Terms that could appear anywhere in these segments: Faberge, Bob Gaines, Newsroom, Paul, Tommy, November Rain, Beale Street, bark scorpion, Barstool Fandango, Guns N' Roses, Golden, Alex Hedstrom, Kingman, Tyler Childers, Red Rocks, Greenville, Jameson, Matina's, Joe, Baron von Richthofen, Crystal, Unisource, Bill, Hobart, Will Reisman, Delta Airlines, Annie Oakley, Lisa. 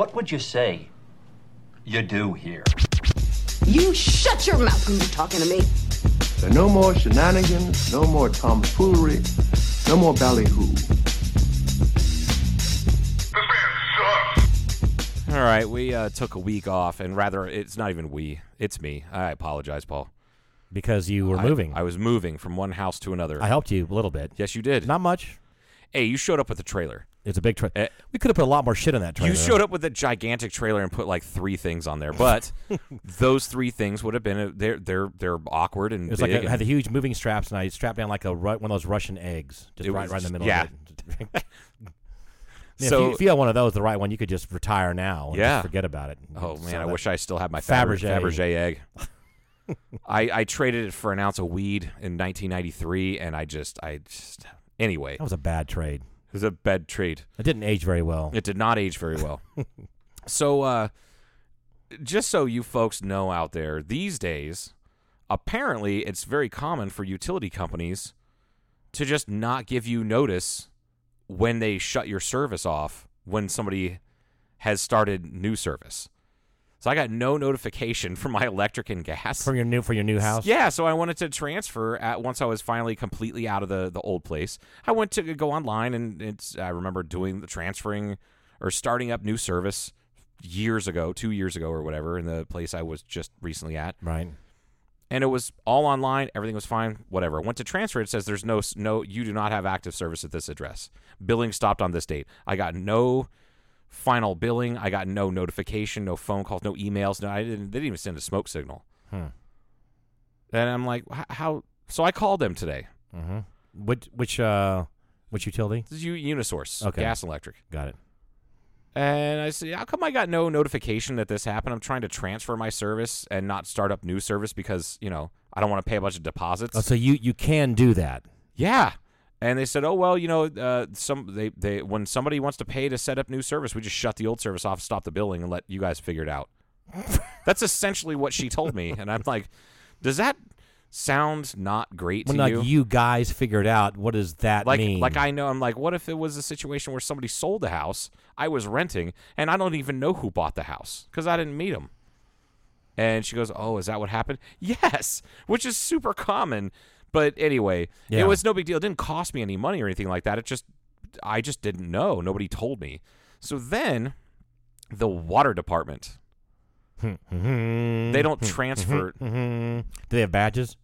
What would you say you do here? You shut your mouth when you're talking to me. There are no more shenanigans, no more tomfoolery, no more ballyhoo. This man sucks. All right, we took a week off, and rather, it's not even we, it's me. I apologize, Paul. Because you were moving. I was moving from one house to another. I helped you a little bit. Yes, you did. Not much. Hey, you showed up with a trailer. It's a big trailer. We could have put a lot more shit in that trailer. You showed up with a gigantic trailer and put like 3 things on there, but those 3 things would have been they're awkward and it's like I had the huge moving straps and I strapped down like one of those Russian eggs right in the middle. Yeah. Of it. Yeah, so if you had one of those, the right one, you could just retire now and just forget about it. Oh man, I wish I still had my Faberge egg. I traded it for an ounce of weed in 1993, and I just anyway. That was a bad trade. It was a bad trade. It didn't age very well. It did not age very well. So, just so you folks know out there, these days, apparently it's very common for utility companies to just not give you notice when they shut your service off when somebody has started new service. So I got no notification for my electric and gas. For your new house? Yeah, so I wanted to transfer once I was finally completely out of the old place. I went to go online, and I remember doing the transferring or starting up new service years ago, 2 years ago or whatever, in the place I was just recently at. Right. And it was all online. Everything was fine. Whatever. I went to transfer. It says there's no, you do not have active service at this address. Billing stopped on this date. I got no final billing. I got no notification, no phone calls, no emails. No, they didn't even send a smoke signal. And I'm like, how? So I called them today. Mm-hmm. Which utility? This is Unisource. Okay. Gas and electric. Got it. And I said, how come I got no notification that this happened? I'm trying to transfer my service and not start up new service because, I don't want to pay a bunch of deposits. Oh, so you can do that. Yeah. And they said, "Oh well, when somebody wants to pay to set up new service, we just shut the old service off, stop the billing, and let you guys figure it out." That's essentially what she told me, and I'm like, "Does that sound not great to you?" Like you guys figured out, what does that mean? Like I know, I'm like, what if it was a situation where somebody sold the house, I was renting, and I don't even know who bought the house because I didn't meet them. And she goes, "Oh, is that what happened?" Yes, which is super common. But anyway, It was no big deal. It didn't cost me any money or anything like that. I just didn't know. Nobody told me. So then the water department, they don't transfer. Do they have badges?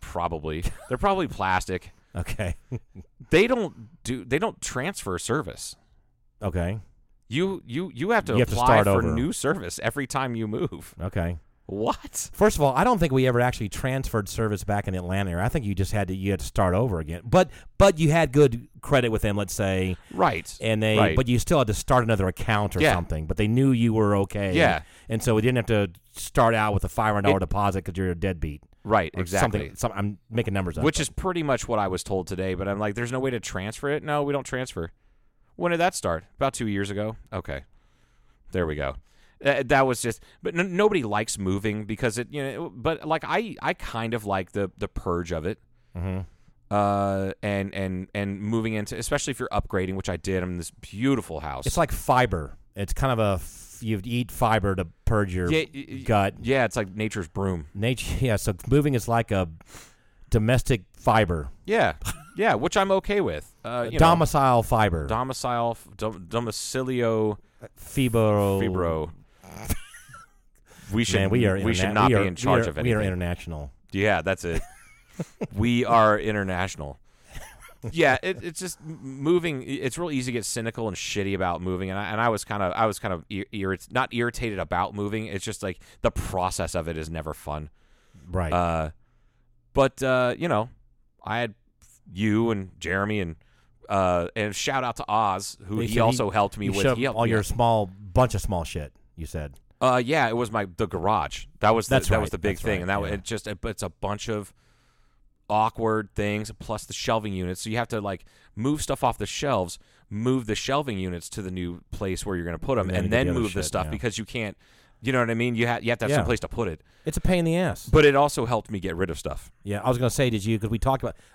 Probably. They're probably plastic. Okay. They don't transfer service. Okay. You have to apply for new service every time you move. Okay. What? First of all, I don't think we ever actually transferred service back in the Atlanta area. I think you just had to start over again. But you had good credit with them, let's say. Right. And but you still had to start another account or something. But they knew you were okay. Yeah. And so we didn't have to start out with a $500 deposit because you're a deadbeat. Right. Exactly. Something. I'm making numbers up. Which is pretty much what I was told today. But I'm like, there's no way to transfer it. No, we don't transfer. When did that start? About 2 years ago. Okay. There we go. That was just, but nobody likes moving because but like I kind of like the purge of it, and moving into, especially if you're upgrading, which I did. I'm in this beautiful house. It's like fiber. It's kind of you eat fiber to purge your gut. Yeah, it's like nature's broom. Yeah. So moving is like a domestic fiber. Yeah. Yeah, which I'm okay with. Domicile fiber. Domicilio. Fibro. We should not be in charge of anything. We are international. Yeah, that's it. We are international. Yeah, it's just moving. It's real easy to get cynical and shitty about moving, and I was kind of not irritated about moving. It's just like the process of it is never fun, right? But I had you and Jeremy and shout out to Oz, who he also helped me with. He helped all your bunch of small shit. You said, yeah, it was the garage. That was the big thing, right. And it's a bunch of awkward things plus the shelving units. So you have to move stuff off the shelves, move the shelving units to the new place where you're going to put them, and then move the stuff because you can't. You know what I mean? You have to have some place to put it. It's a pain in the ass, but it also helped me get rid of stuff. Yeah, I was going to say,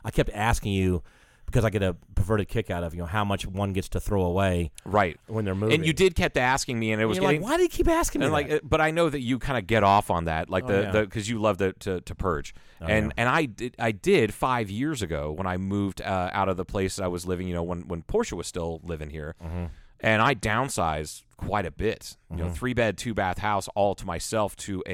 I kept asking you. because I get a perverted kick out of, you know, how much one gets to throw away right when they're moving. And you did kept asking me, and it was and you're like, why do you keep asking me? And like, but I know that you kind of get off on that, like because you love to purge, and I did 5 years ago when I moved out of the place that I was living. You know, when Portia was still living here, and I downsized quite a bit. You know, 3-bed, 2-bath house all to myself with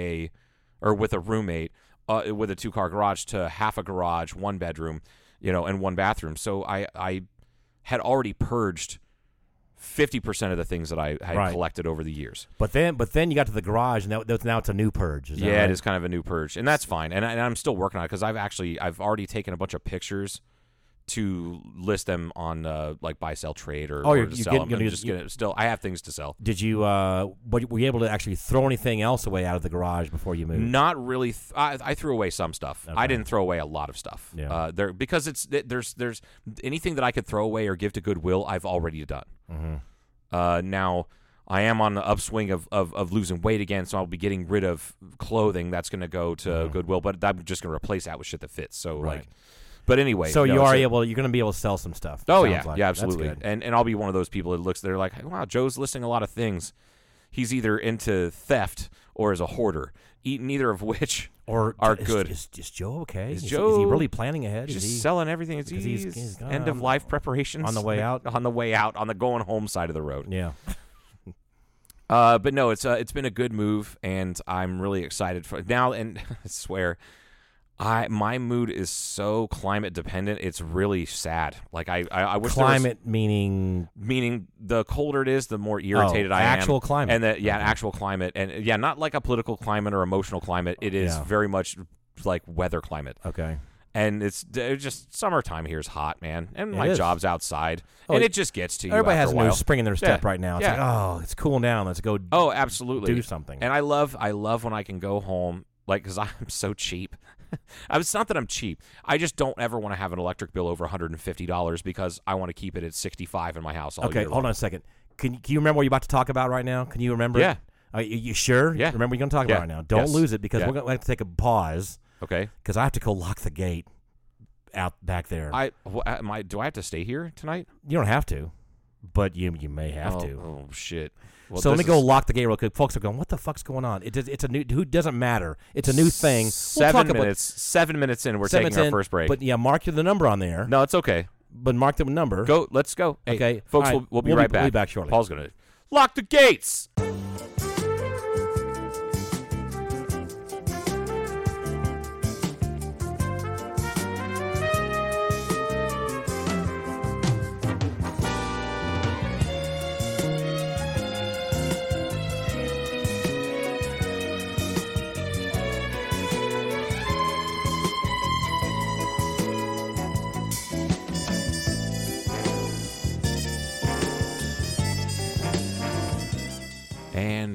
a roommate. With a 2-car garage to half a garage, 1 bedroom, you know, and 1 bathroom. So I had already purged 50% of the things that I had collected over the years. But then you got to the garage, and now it's a new purge. Is that right? It is kind of a new purge, and that's fine. And I'm still working on it because I've already taken a bunch of pictures to list them on like buy, sell, trade, or to sell them. Still, I have things to sell. Did you? Were you able to actually throw anything else away out of the garage before you moved? Not really. I threw away some stuff. Okay. I didn't throw away a lot of stuff. Yeah. There because there's anything that I could throw away or give to Goodwill, I've already done. Mm-hmm. Now I am on the upswing of losing weight again, so I'll be getting rid of clothing that's going to go to Goodwill, but I'm just going to replace that with shit that fits. So But anyway, you're going to be able to sell some stuff. Oh yeah, absolutely. And I'll be one of those people that looks. They're like, wow, Joe's listing a lot of things. He's either into theft or is a hoarder. Neither of which are good. Is Joe okay? Is he really planning ahead? He's selling everything. He's end of life preparations on the way out. On the going home side of the road. Yeah. But no, it's been a good move, and I'm really excited for now. And I swear. My mood is so climate dependent. It's really sad. Like I wish climate meaning the colder it is, the more irritated I am. Actual climate, and actual climate, and not like a political climate or emotional climate. It is very much like weather climate. Okay, and it's just summertime here is hot, man, and my job's outside, and it just gets to you. Everybody has a new spring in their step right now. It's like it's cooling down. Let's go. Oh, absolutely, do something. And I love when I can go home, like because I'm so cheap. It's not that I'm cheap. I just don't ever want to have an electric bill over $150 because I want to keep it at $65 in my house all year long. Okay, hold on a second. Can you remember what you're about to talk about right now? Can you remember? Yeah. Are you sure? Yeah. Remember what you're going to talk about right now. Don't lose it because we're going to have to take a pause. Okay. Because I have to go lock the gate out back there. Do I have to stay here tonight? You don't have to, but you may have to. Oh, shit. Well, so let me go lock the gate real quick. Folks are going, what the fuck's going on? It's a new. Who doesn't matter? It's a new thing. We'll 7 minutes. 7 minutes in, we're taking our first break. But mark the number on there. No, it's okay. But mark the number. Go. Let's go. Hey, okay, folks. Right. We'll be right back. We'll be back shortly. Paul's gonna lock the gates.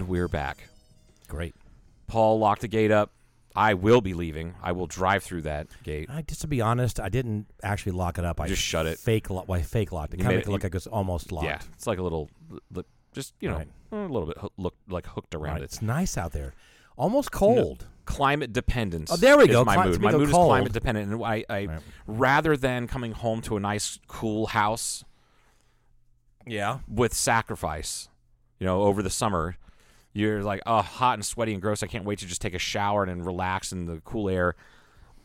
We're back. Great. Paul locked the gate up. I will be leaving. I will drive through that gate. Just to be honest, I didn't actually lock it up. I just shut it. Fake locked it. Kind of make it look like it's almost locked. Yeah, it's like a little, just, you know, a little bit hooked around it. It's nice out there. Almost cold. No, climate dependence. Oh, there we go. My mood is climate dependent. And I rather than coming home to a nice, cool house with sacrifice, you know, over the summer, you're like, oh, hot and sweaty and gross. I can't wait to just take a shower and then relax in the cool air.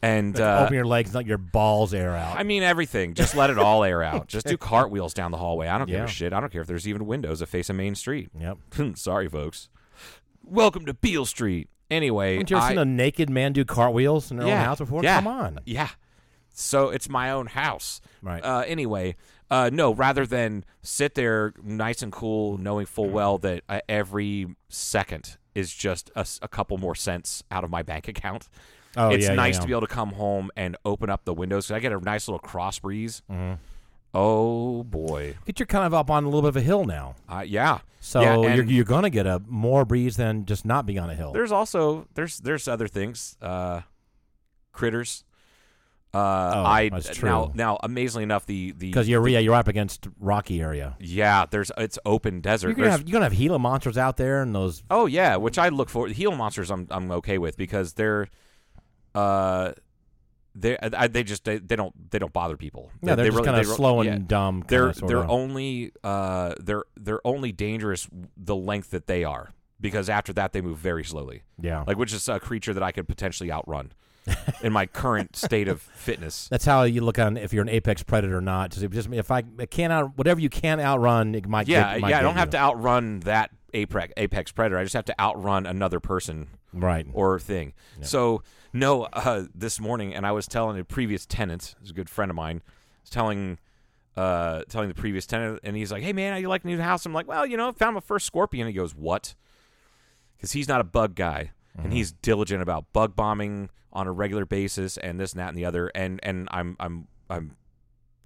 And open your legs, let your balls air out. I mean, everything. Just let it all air out. Just do cartwheels down the hallway. I don't give a shit. I don't care if there's even windows that face a main street. Yep. Sorry, folks. Welcome to Beale Street. Anyway. Haven't you ever seen a naked man do cartwheels in their own house before? Yeah. Come on. Yeah. So it's my own house. Right. Anyway. No, rather than sit there nice and cool, knowing full well that every second is just a couple more cents out of my bank account. Oh, it's nice to be able to come home and open up the windows. 'Cause I get a nice little cross breeze. Mm-hmm. Oh, boy. You're kind of up on a little bit of a hill now. Yeah. So you're going to get a more breeze than just not being on a hill. There's also there's other things, critters. That's true. Now, amazingly enough, because you're up against rocky area. Yeah, it's open desert. You're gonna have Gila monsters out there and those. Oh yeah, which I look for. Gila monsters, I'm okay with because they're They just don't bother people. No, they're just kind of slow and dumb. They're only dangerous the length that they are, because after that they move very slowly. Yeah, like, which is a creature that I could potentially outrun in my current state of fitness. That's how you look on if you're an apex predator or not. Just if I can't out whatever you can outrun, it might. I don't have to outrun that apex predator. I just have to outrun another person, right, or thing. Yeah. So this morning, and I was telling a previous tenant, who's a good friend of mine, I was telling the previous tenant, and he's like, "Hey man, how you like the new house?" I'm like, "Well, found my first scorpion." He goes, "What?" Because he's not a bug guy, mm-hmm. and he's diligent about bug bombing on a regular basis, and this and that and the other, and I'm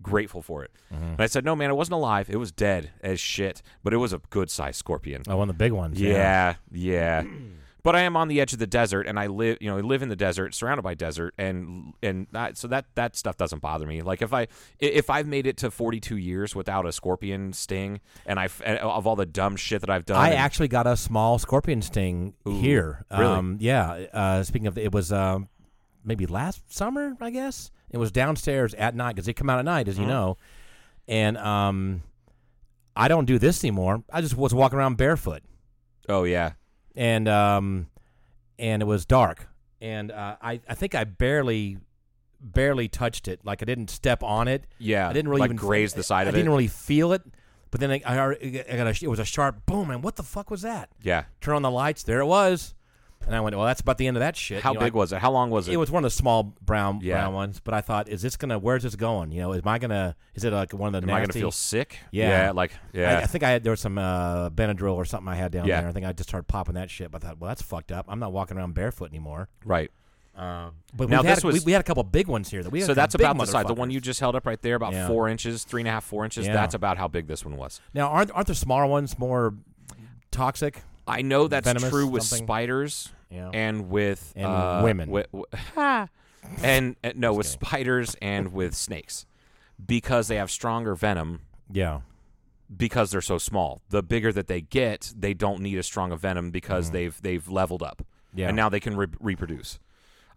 grateful for it. Mm-hmm. And I said, "No, man, it wasn't alive. It was dead as shit, but it was a good-sized scorpion." Oh, one of the big ones. Yeah. But I am on the edge of the desert, and I live in the desert, surrounded by desert, and so that stuff doesn't bother me. Like, if I've made it to 42 years without a scorpion sting, and of all the dumb shit that I've done, I actually got a small scorpion sting here. Really? Speaking of, it was maybe last summer, I guess. It was downstairs at night, because they come out at night, as mm-hmm. you know, and I don't do this anymore. I just was walking around barefoot. Oh yeah. And it was dark, and I think I barely touched it. Like, I didn't step on it. Yeah, I didn't really even graze the side of it. I didn't really feel it. But then it was a sharp boom, and what the fuck was that? Yeah, turn on the lights. There it was, and I went, well, that's about the end of that shit. How big was it? How long was it? It was one of the small brown ones. But I thought, where's this going? Is it like one of the? Am I gonna feel sick? Yeah. I think there was some Benadryl or something I had down there. I think I just started popping that shit. But I thought, well, that's fucked up. I'm not walking around barefoot anymore. Right. But now we had a couple big ones here. So that's about the size. The one you just held up right there, about 4 inches, 3.5, 4 inches. Yeah. That's about how big this one was. Now, aren't the smaller ones more toxic? I know that's true with spiders and with women. With spiders and with snakes, because they have stronger venom. Yeah. Because they're so small. The bigger that they get, they don't need as strong a venom, because they've leveled up. Yeah. And now they can reproduce.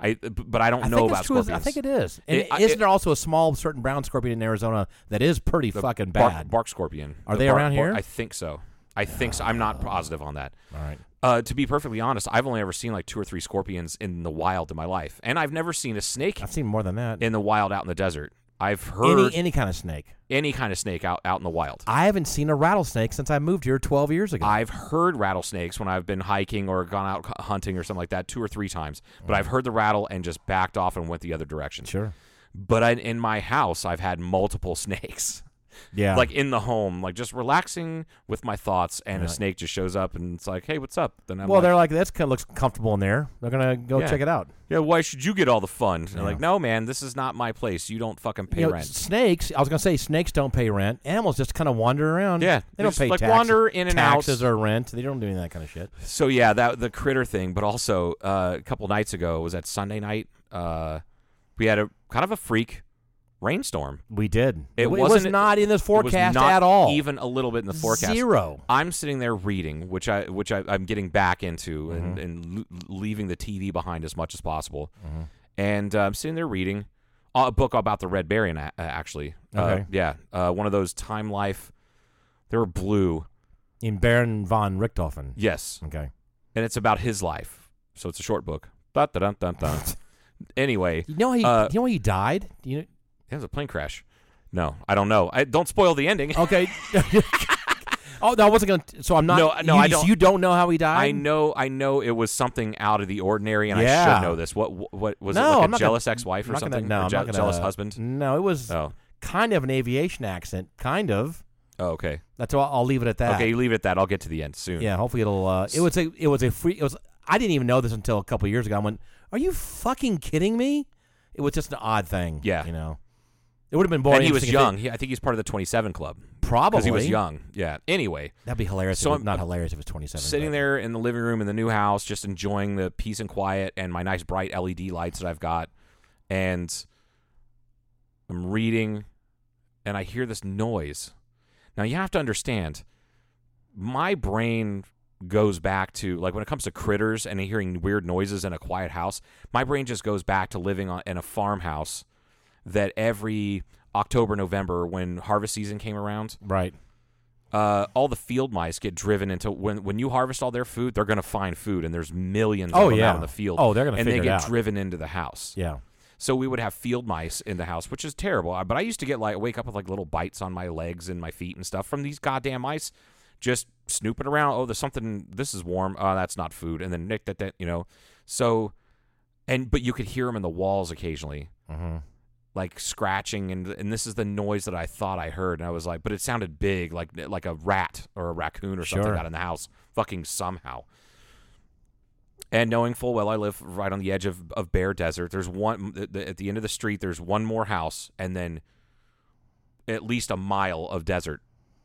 But I don't know about scorpions. I think it is. And isn't there also a small certain brown scorpion in Arizona that is pretty fucking bad? Bark scorpion. Are they around here? I think so. I'm not positive on that. All right. To be perfectly honest, I've only ever seen like 2 or 3 scorpions in the wild in my life, and I've never seen a snake. I've seen more than that in the wild out in the desert. I've heard any kind of snake. Any kind of snake out in the wild. I haven't seen a rattlesnake since I moved here 12 years ago. I've heard rattlesnakes when I've been hiking or gone out hunting or something like that 2 or 3 times, but I've heard the rattle and just backed off and went the other direction. Sure. But in my house, I've had multiple snakes. Yeah, like in the home, like just relaxing with my thoughts, and a snake just shows up, and it's like, "Hey, what's up?" Then I'm they're like, "That kind of looks comfortable in there. They're gonna go check it out." Yeah, why should you get all the fun? And they're like, "No, man, this is not my place. You don't fucking pay rent." Snakes. I was gonna say snakes don't pay rent. Animals just kind of wander around. Yeah, they don't pay taxes. Wander in and out. Taxes or rent. They don't do any of that kind of shit. So yeah, that the critter thing. But also a couple nights ago, was that Sunday night? We had a kind of a freak rainstorm. We did. It was not in the forecast at all. Even a little bit in the forecast. Zero. I'm sitting there reading, which I'm getting back into, mm-hmm. and leaving the TV behind as much as possible. Mm-hmm. And I'm sitting there reading a book about the red berry, actually. Okay. One of those Time Life. They were blue. In Baron von Richthofen. Yes. Okay. And it's about his life. So it's a short book. Da-da-dum-dum-dum. Anyway. You know he died? It was a plane crash. No, I don't know. Don't spoil the ending. Okay. Oh, no, I wasn't going to. So I'm not. No, I don't. You don't know how he died? I know it was something out of the ordinary, and I should know this. What was it, like a jealous ex-wife or something? No, jealous husband? No, it was kind of an aviation accident, kind of. Oh, okay. That's all. I'll leave it at that. Okay, you leave it at that. I'll get to the end soon. Yeah, hopefully it'll. I didn't even know this until a couple years ago. I went, "Are you fucking kidding me?" It was just an odd thing. Yeah. It would have been boring. And he was young. I think he's part of the 27 Club. Probably. Because he was young. Yeah. Anyway. That'd be hilarious. So not hilarious if it was 27. Sitting there in the living room in the new house, just enjoying the peace and quiet and my nice bright LED lights that I've got. And I'm reading, and I hear this noise. Now, you have to understand, my brain goes back to, like, when it comes to critters and hearing weird noises in a quiet house, my brain just goes back to living in a farmhouse that every October, November, when harvest season came around, right? All the field mice get driven into, when you harvest all their food, they're going to find food, and there's millions of them out in the field. Oh, they're going to figure it out. And they get driven into the house. Yeah. So we would have field mice in the house, which is terrible. But I used to get, like, wake up with, like, little bites on my legs and my feet and stuff from these goddamn mice just snooping around. Oh, there's something. This is warm. Oh, that's not food. And then nick that, you know. So, but you could hear them in the walls occasionally. Mm-hmm. Like scratching, and this is the noise that I thought I heard, and I was like, but it sounded big, like a rat or a raccoon or something out in the house, fucking somehow. And knowing full well, I live right on the edge of bare desert. There's one at the end of the street. There's one more house, and then at least a mile of desert.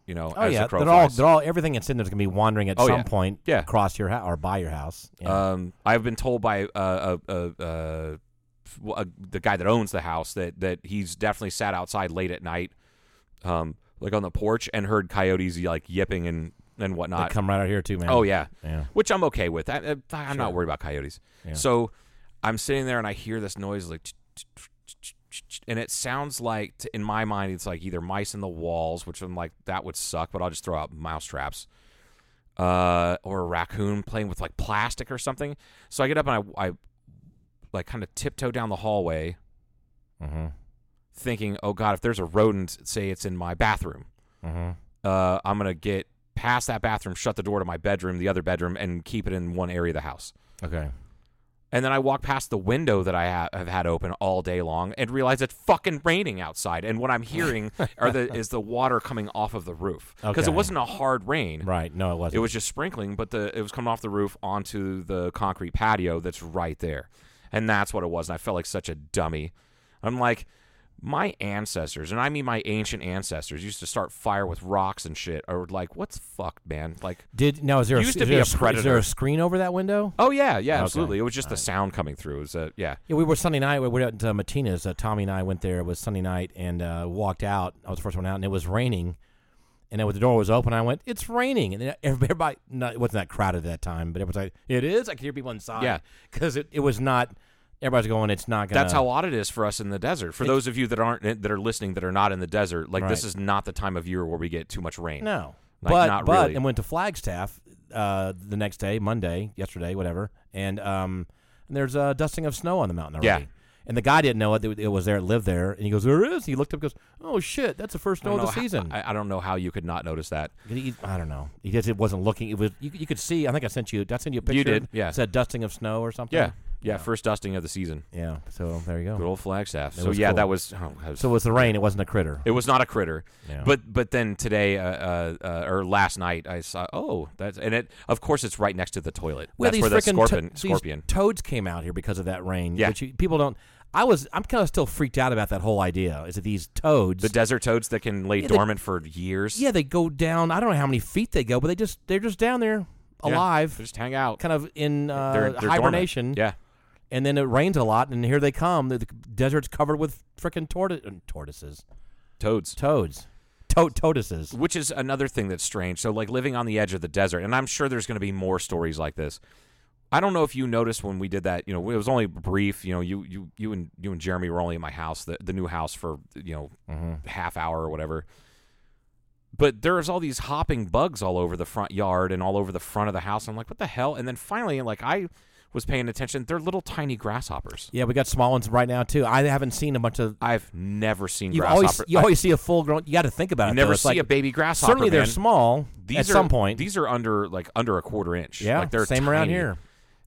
You know, the crow flies. They're all everything that's in there's gonna be wandering at some point across your house or by your house. Yeah. I've been told by the guy that owns the house that he's definitely sat outside late at night, like on the porch, and heard coyotes like yipping and whatnot. They come right out here too, man. Oh yeah. Which I'm okay with. I'm not worried about coyotes. Yeah. So I'm sitting there and I hear this noise, like, and it sounds like, in my mind, it's like either mice in the walls, which I'm like, that would suck, but I'll just throw out mouse traps, or a raccoon playing with like plastic or something. So I get up and I like kind of tiptoe down the hallway, mm-hmm. thinking, oh God, if there's a rodent, say it's in my bathroom, mm-hmm. I'm going to get past that bathroom, shut the door to my bedroom, the other bedroom, and keep it in one area of the house. Okay. And then I walk past the window that I have had open all day long and realize it's fucking raining outside. And what I'm hearing is the water coming off of the roof. Because it wasn't a hard rain. Right. No, it wasn't. It was just sprinkling, but it was coming off the roof onto the concrete patio that's right there. And that's what it was, and I felt like such a dummy. I'm like, my ancestors, and I mean my ancient ancestors, used to start fire with rocks and shit. Or like, what's fucked, man? Like, is there a predator? Is there a screen over that window? Oh yeah, okay. Absolutely. It was just the sound coming through. It was Yeah, we were Sunday night. We were at Matina's. Tommy and I went there. It was Sunday night, and walked out. I was the first one out, and it was raining. And then when the door was open, I went, it's raining. And everybody, it wasn't that crowded at that time, but everyone's like, it is? I could hear people inside. Yeah. Because it was not, everybody's going, it's not going to. That's how odd it is for us in the desert. For those of you that are listening that are not in the desert, like this is not the time of year where we get too much rain. No. Like, but really. And went to Flagstaff the next day, Monday, yesterday, whatever. And there's a dusting of snow on the mountain already. Yeah. And the guy didn't know it. It was there. It lived there. And he goes, there is. He looked up and goes, oh, shit. That's the first snow of the season. I don't know how you could not notice that. I don't know. He just wasn't looking. It was. You could see. I think I sent you a picture. You did, yeah. It said dusting of snow or something. Yeah. Yeah, first dusting of the season. Yeah, so there you go. Good old Flagstaff. Cool. That was... so it was the rain. It wasn't a critter. It was not a critter. Yeah. But then today, or last night, I saw, of course, it's right next to the toilet. Well, that's where the scorpion. These toads came out here because of that rain. Yeah. Which people don't... I'm kind of still freaked out about that whole idea. Is it these toads? The desert toads that can lay dormant for years? Yeah, they go down. I don't know how many feet they go, but they're just down there alive. They just hang out. Kind of in they're hibernation. Dormant. Yeah. And then it rains a lot, and here they come. The desert's covered with frickin' tortoises. Toads. Toadesses. Which is another thing that's strange. So, like, living on the edge of the desert, and I'm sure there's going to be more stories like this. I don't know if you noticed when we did that. You know, it was only brief. You know, you and Jeremy were only in my house, the new house, for, you know, half hour or whatever. But there's all these hopping bugs all over the front yard and all over the front of the house. I'm like, what the hell? And then finally, like, I was paying attention. They're little tiny grasshoppers. Yeah, we got small ones right now too. I haven't seen a bunch of. I've never seen grasshoppers. You always see a full grown. You got to think about it. You never see a baby grasshopper. Certainly, they're small. Some point, these are under a quarter inch. Yeah, like they're same tiny. Around here.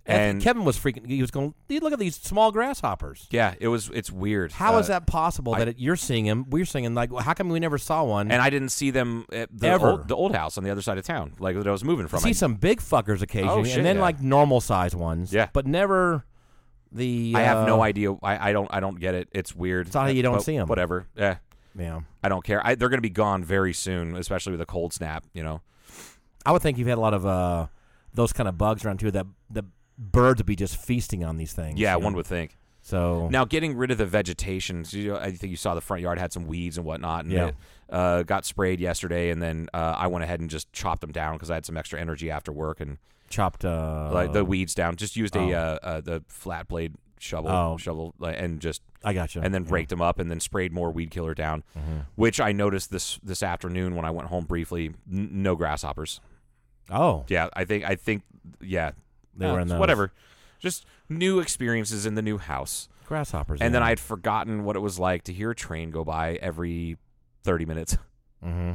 And Kevin was freaking. He was going, look at these small grasshoppers. Yeah, it's weird. How is that possible that you're seeing them? We're seeing, like, how come we never saw one? And I didn't see them at the old house on the other side of town, like that I was moving from. I see some big fuckers occasionally, like normal size ones. Yeah, but never the. I have no idea. I don't get it. It's weird. It's not how you don't see them. Whatever. Yeah. I don't care. They're going to be gone very soon, especially with a cold snap. You know, I would think you've had a lot of those kind of bugs around too. That the birds would be just feasting on these things. Yeah, one would think. So now getting rid of the vegetation, so, you know, I think you saw the front yard had some weeds and whatnot, and it got sprayed yesterday, and then I went ahead and just chopped them down because I had some extra energy after work and chopped like the weeds down. Just used the flat blade shovel and just and then raked them up and then sprayed more weed killer down, which I noticed this afternoon when I went home briefly. No grasshoppers. Oh yeah, I think they were in those. Whatever. Just new experiences in the new house. Grasshoppers. And then I had forgotten what it was like to hear a train go by every 30 minutes. Mm-hmm.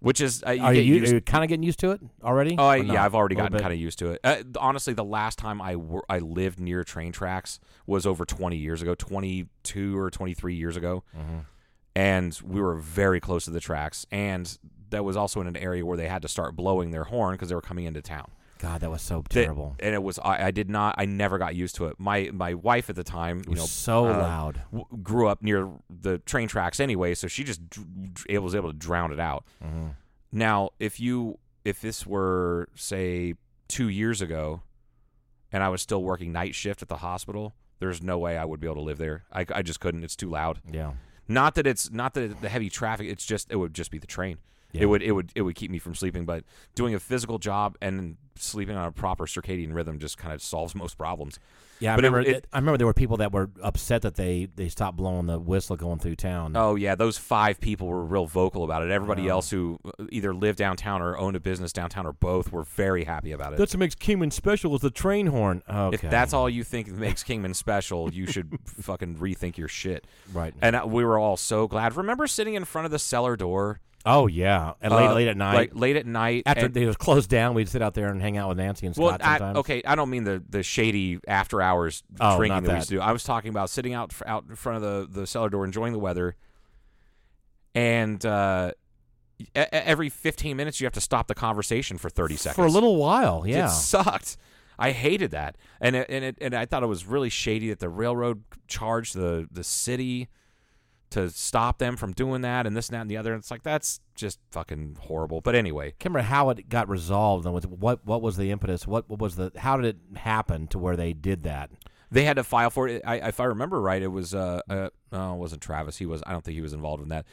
Which is... Are you kind of getting used to it already? Oh, yeah, I've already gotten kind of used to it. Honestly, the last time I lived near train tracks was over 20 years ago, 22 or 23 years ago. Mm-hmm. And we were very close to the tracks. And that was also in an area where they had to start blowing their horn because they were coming into town. God, that was so terrible. And it was, I never got used to it. My wife at the time, you know, so loud, grew up near the train tracks anyway, so she just was able to drown it out. Mm-hmm. Now, if this were, say, 2 years ago, and I was still working night shift at the hospital, there's no way I would be able to live there. I just couldn't. It's too loud. Yeah. Not that it's the heavy traffic. It's just, it would just be the train. Yeah. It would keep me from sleeping, but doing a physical job and sleeping on a proper circadian rhythm just kind of solves most problems. Yeah, I remember there were people that were upset that they stopped blowing the whistle going through town. Oh yeah, those five people were real vocal about it. Everybody else who either lived downtown or owned a business downtown or both were very happy about it. That's what makes Kingman special is the train horn. Okay. If that's all you think makes Kingman special, you should fucking rethink your shit. Right. And we were all so glad. Remember sitting in front of the cellar door? Oh, yeah. And late at night. Late at night. After they was closed down, we'd sit out there and hang out with Nancy and Scott sometimes. Okay, I don't mean the shady after-hours drinking that we used to do. I was talking about sitting out in front of the cellar door, enjoying the weather, and every 15 minutes you have to stop the conversation for 30 seconds. For a little while, yeah. It sucked. I hated that. And I thought it was really shady that the railroad charged the city to stop them from doing that and this and that and the other. And it's like, that's just fucking horrible. But anyway. I can't remember how it got resolved and what was the impetus? What was how did it happen to where they did that? They had to file for it. If I remember right, it was, it wasn't Travis. I don't think he was involved in that.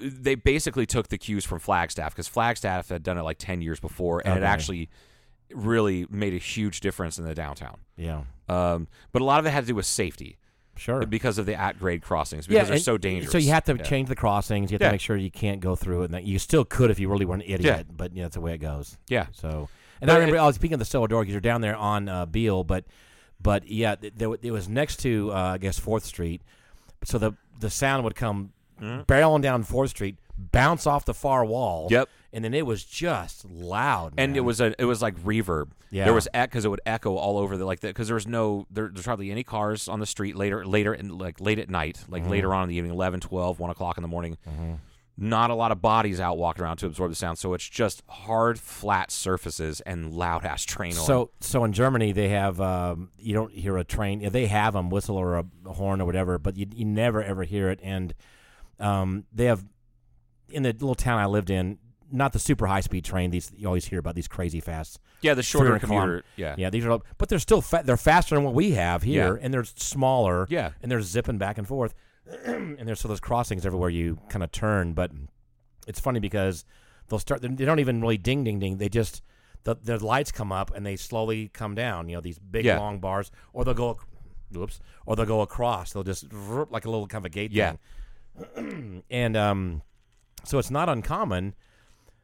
They basically took the cues from Flagstaff because Flagstaff had done it like 10 years before and it actually really made a huge difference in the downtown. Yeah. But a lot of it had to do with safety. Sure. Because of the at-grade crossings, because they're so dangerous. So you have to change the crossings. You have to make sure you can't go through it. And that you still could if you really were an idiot, but that's the way it goes. Yeah. So, and I remember I was speaking of the cellar door because you're down there on Beale, but yeah, it was next to, I guess, 4th Street. So the sound would come barreling down 4th Street, bounce off the far wall. Yep. And then it was just loud, man. And it was like reverb. Yeah, there was because it would echo all over because there's hardly any cars on the street later and like late at night, like later on in the evening, 11, 12, 1 o'clock in the morning. Mm-hmm. Not a lot of bodies out walking around to absorb the sound, so it's just hard, flat surfaces and loud ass train horn. So in Germany they have you don't hear a train. They have them whistle or a horn or whatever, but you never ever hear it. And they have in the little town I lived in. Not the super high-speed train. These you always hear about these crazy fast. Yeah, the shorter commuter. Yeah. These are, but they're still they're faster than what we have here, and they're smaller. Yeah, and they're zipping back and forth, and there's those crossings everywhere you kind of turn. But it's funny because they'll start. They don't even really ding, ding, ding. They just the lights come up and they slowly come down. You know these big long bars, or they'll go. Oops, or they'll go across. They'll just like a little kind of a gate thing. And so it's not uncommon.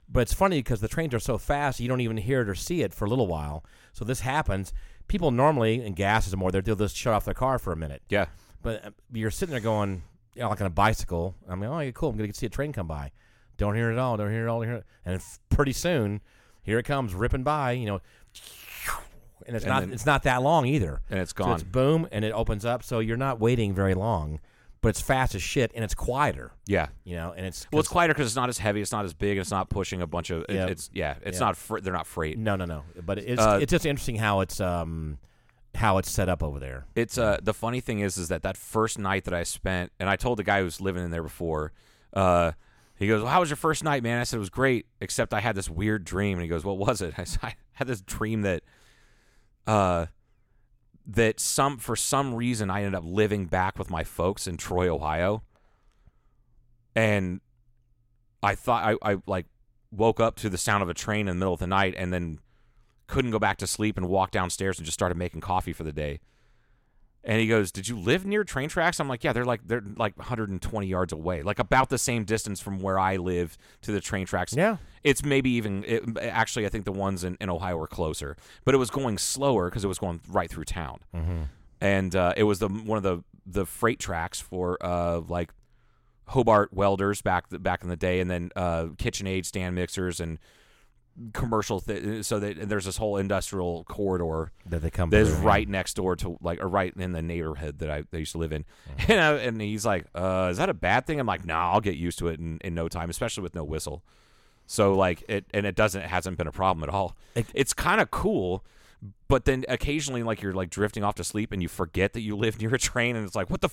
But it's funny because the trains are so fast, you don't even hear it or see it for a little while. So this happens. People normally, and gas is more, they'll just shut off their car for a minute. Yeah. But you're sitting there going, you know, like on a bicycle. I mean, oh, yeah, cool. I'm going to see a train come by. Don't hear it at all. Don't hear it at all. Don't hear it. And pretty soon, here it comes ripping by, you know. And it's not that long either. And it's gone. So it's boom, and it opens up. So you're not waiting very long. But it's fast as shit, and it's quieter. Yeah, you know, and it's quieter because it's not as heavy, it's not as big, and it's not pushing a bunch of. Not. They're not freight. No. But it's just interesting how it's set up over there. It's the funny thing is that first night that I spent, and I told the guy who was living in there before, he goes, "Well, how was your first night, man?" I said it was great, except I had this weird dream, and he goes, "What was it?" I said, I had this dream that that for some reason I ended up living back with my folks in Troy, Ohio. And I thought I woke up to the sound of a train in the middle of the night and then couldn't go back to sleep and walked downstairs and just started making coffee for the day. And he goes, "Did you live near train tracks?" I'm like, "Yeah, they're like 120 yards away, like about the same distance from where I live to the train tracks." Yeah, it's maybe even actually, I think the ones in Ohio were closer, but it was going slower because it was going right through town, mm-hmm. and it was one of the freight tracks for like Hobart welders back in the day, and then KitchenAid stand mixers and commercial so that there's this whole industrial corridor that they come that's right next door to, like, or right in the neighborhood that I used to live in. Mm-hmm. And he's like, "Is that a bad thing?" I'm like, "Nah, I'll get used to it in no time, especially with no whistle." So like it hasn't been a problem at all. It's kind of cool, but then occasionally like you're like drifting off to sleep and you forget that you live near a train and it's like what the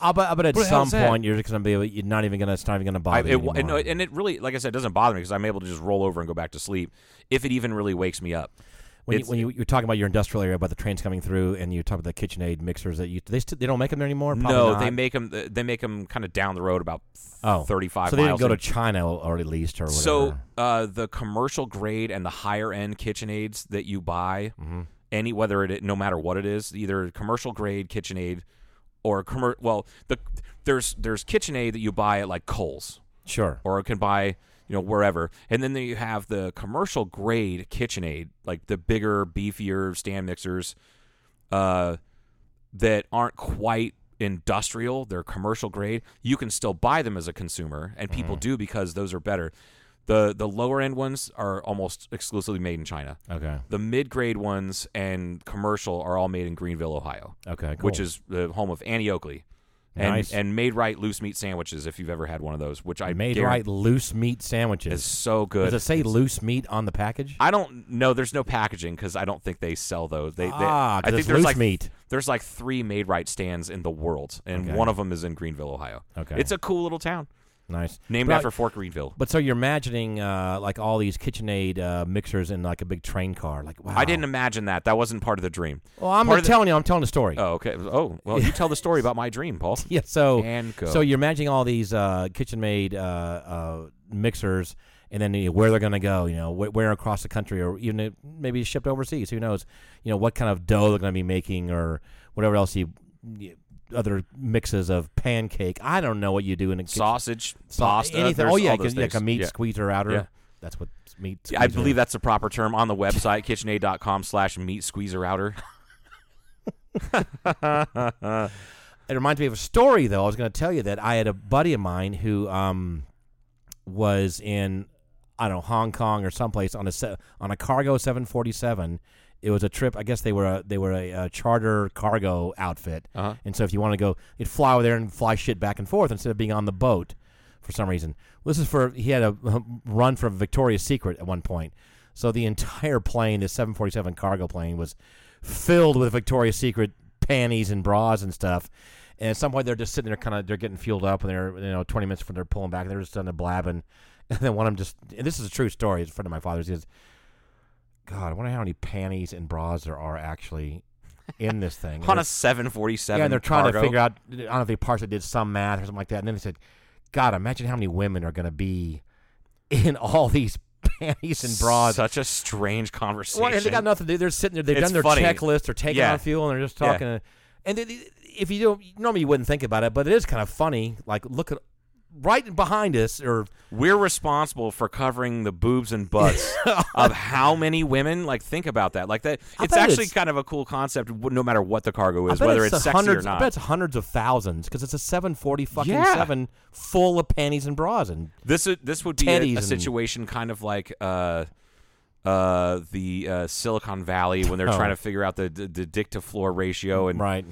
I bet at some point you're just gonna be able, it's not even gonna bother you anymore. And it really, like I said, doesn't bother me because I'm able to just roll over and go back to sleep if it even really wakes me up. When you're talking about your industrial area, about the trains coming through, and you talk about the KitchenAid mixers that they don't make them there anymore. Probably no, not. they make them kind of down the road about 35 miles. So they didn't go to China or at least or whatever. So the commercial grade and the higher end KitchenAids that you buy, mm-hmm. No matter what it is, either commercial grade KitchenAid or there's KitchenAid that you buy at like Kohl's, sure, or it can buy, you know, wherever. And then you have the commercial grade KitchenAid, like the bigger, beefier stand mixers that aren't quite industrial. They're commercial grade. You can still buy them as a consumer, and people do because those are better. The lower-end ones are almost exclusively made in China. Okay. The mid-grade ones and commercial are all made in Greenville, Ohio. Okay, cool. Which is the home of Annie Oakley. Nice. And Made Right loose meat sandwiches, if you've ever had one of those, which I Made Right loose meat sandwiches. It's so good. Does it say loose meat on the package? I don't know. There's no packaging because I don't think they sell those. I think there's loose meat. There's like 3 Made Right stands in the world, and one of them is in Greenville, Ohio. Okay. It's a cool little town. Nice. Named after Fort Greenville. But so you're imagining like all these KitchenAid mixers in like a big train car. Like, wow. I didn't imagine that. That wasn't part of the dream. Well, I'm telling a story. Oh, okay. Oh, well, you tell the story about my dream, Paul. Yeah, so you're imagining all these KitchenAid mixers and then where they're going to go, you know, where across the country or even maybe shipped overseas. Who knows? You know, what kind of dough they're going to be making or whatever else other mixes of pancake. I don't know what you do in a kitchen. Sausage, pasta, anything. Oh yeah, like a meat squeezer outer. Yeah. That's what meat squeezer. I believe that's the proper term on the website, KitchenAid.com/meat squeezer outer. It reminds me of a story though. I was going to tell you that I had a buddy of mine who was in, I don't know, Hong Kong or someplace on a cargo 747. It was a trip. I guess they were a charter cargo outfit, uh-huh. And so if you want to go, you'd fly over there and fly shit back and forth instead of being on the boat for some reason. Well, he had a run for Victoria's Secret at one point, so the entire plane, the 747 cargo plane, was filled with Victoria's Secret panties and bras and stuff. And at some point, they're just sitting there, they're getting fueled up, and they're 20 minutes from they're pulling back, and they're just done blabbing. And then one of them and this is a true story. It's a friend of my father's. He says, "God, I wonder how many panties and bras there are actually in this thing." On a 747 cargo. Yeah, and they're trying to figure out, I don't know if they partially did some math or something like that. And then they said, "God, imagine how many women are going to be in all these panties and bras." Such a strange conversation. Well, and they got nothing to do. They're sitting there. They've done their checklist or taking on fuel, and they're just talking. Yeah. And if you don't, normally you wouldn't think about it, but it is kind of funny. Like, look at... right behind us, or we're responsible for covering the boobs and butts of how many women. Like, think about that. Like that, it's actually kind of a cool concept. No matter what the cargo is, whether it's sexy or not, I bet it's hundreds of thousands because it's a 740 7 full of panties and bras. And this would be a situation kind of like the Silicon Valley when they're trying to figure out the dick to floor ratio and right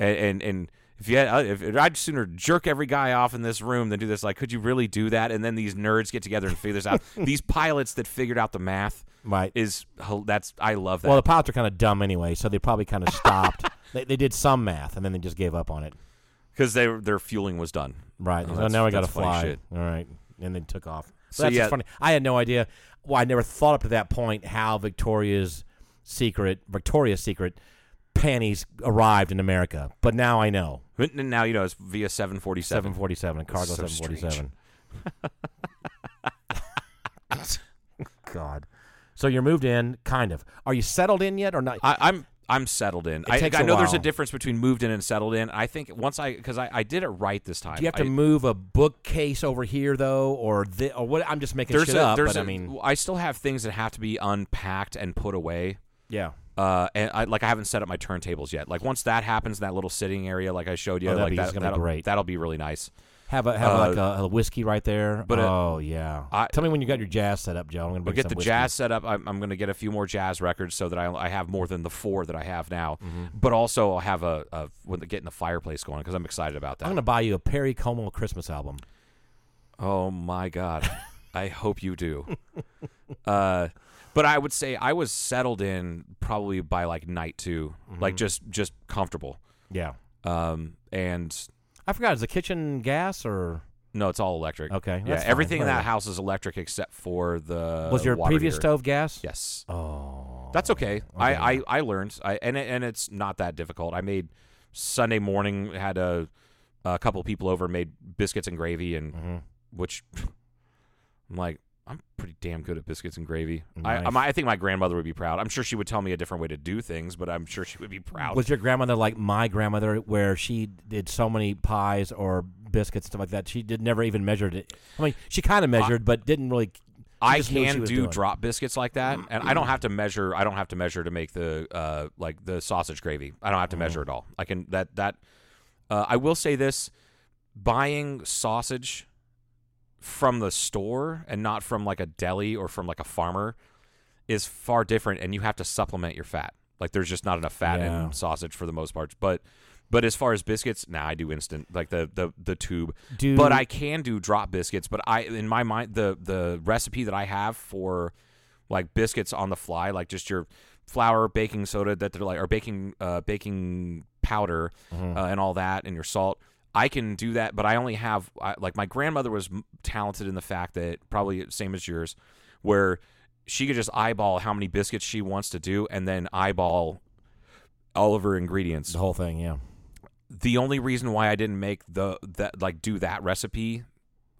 and I'd sooner jerk every guy off in this room than do this. Like, could you really do that? And then these nerds get together and figure this out. These pilots that figured out the math, right? I love that. Well, the pilots are kind of dumb anyway, so they probably kind of stopped. They did some math and then they just gave up on it because their fueling was done. Right. Oh, so now I got to fly. Shit. All right, and then took off. So that's just funny. I had no idea. Well, I never thought up to that point how Victoria's Secret panties arrived in America, but now I know. Now you know it's via 747. 747, cargo so 747. God. So you're moved in, kind of. Are you settled in yet or not? I'm settled in. I know there's a difference between moved in and settled in. I think once because I did it right this time. Do you have to move a bookcase over here though, or what? I'm just making shit up. I still have things that have to be unpacked and put away. Yeah. And I haven't set up my turntables yet. Like once that happens, that little sitting area, like I showed you, that'll be great. That'll be really nice. Have a whiskey right there. But yeah. Tell me when you got your jazz set up, Joe. I'm going to get the jazz set up. I'm going to get a few more jazz records so that I have more than the four that I have now. Mm-hmm. But also I'll have getting the fireplace going because I'm excited about that. I'm going to buy you a Perry Como Christmas album. Oh my God, I hope you do. But I would say I was settled in probably by like night two, mm-hmm. like just comfortable. Yeah. And. I forgot, is the kitchen gas or? No, it's all electric. Okay. Yeah, everything in that house is electric except for the Was your water previous heater. Stove gas? Yes. Oh. That's okay. I learned. And it's not that difficult. I made Sunday morning, had a couple people over, made biscuits and gravy, and mm-hmm. which I'm like, I'm pretty damn good at biscuits and gravy. Nice. I think my grandmother would be proud. I'm sure she would tell me a different way to do things, but I'm sure she would be proud. Was your grandmother like my grandmother, where she did so many pies or biscuits, stuff like that? She never even measured it. I mean, she kind of measured, but didn't really. I can do drop biscuits like that, and I don't have to measure. I don't have to measure to make the like the sausage gravy. I don't have to measure at all. I can that. I will say this: buying sausage from the store and not from like a deli or from like a farmer is far different, and you have to supplement your fat. Like there's just not enough fat in sausage for the most part. But as far as biscuits, I do instant, like the tube. But I can do drop biscuits. But in my mind, the recipe that I have for like biscuits on the fly, like just your flour, baking soda that they're like, or baking powder and all that, and your salt. I can do that, but I only have like my grandmother was talented in the fact that probably same as yours, where she could just eyeball how many biscuits she wants to do and then eyeball all of her ingredients. The whole thing, yeah. The only reason why I didn't make do that recipe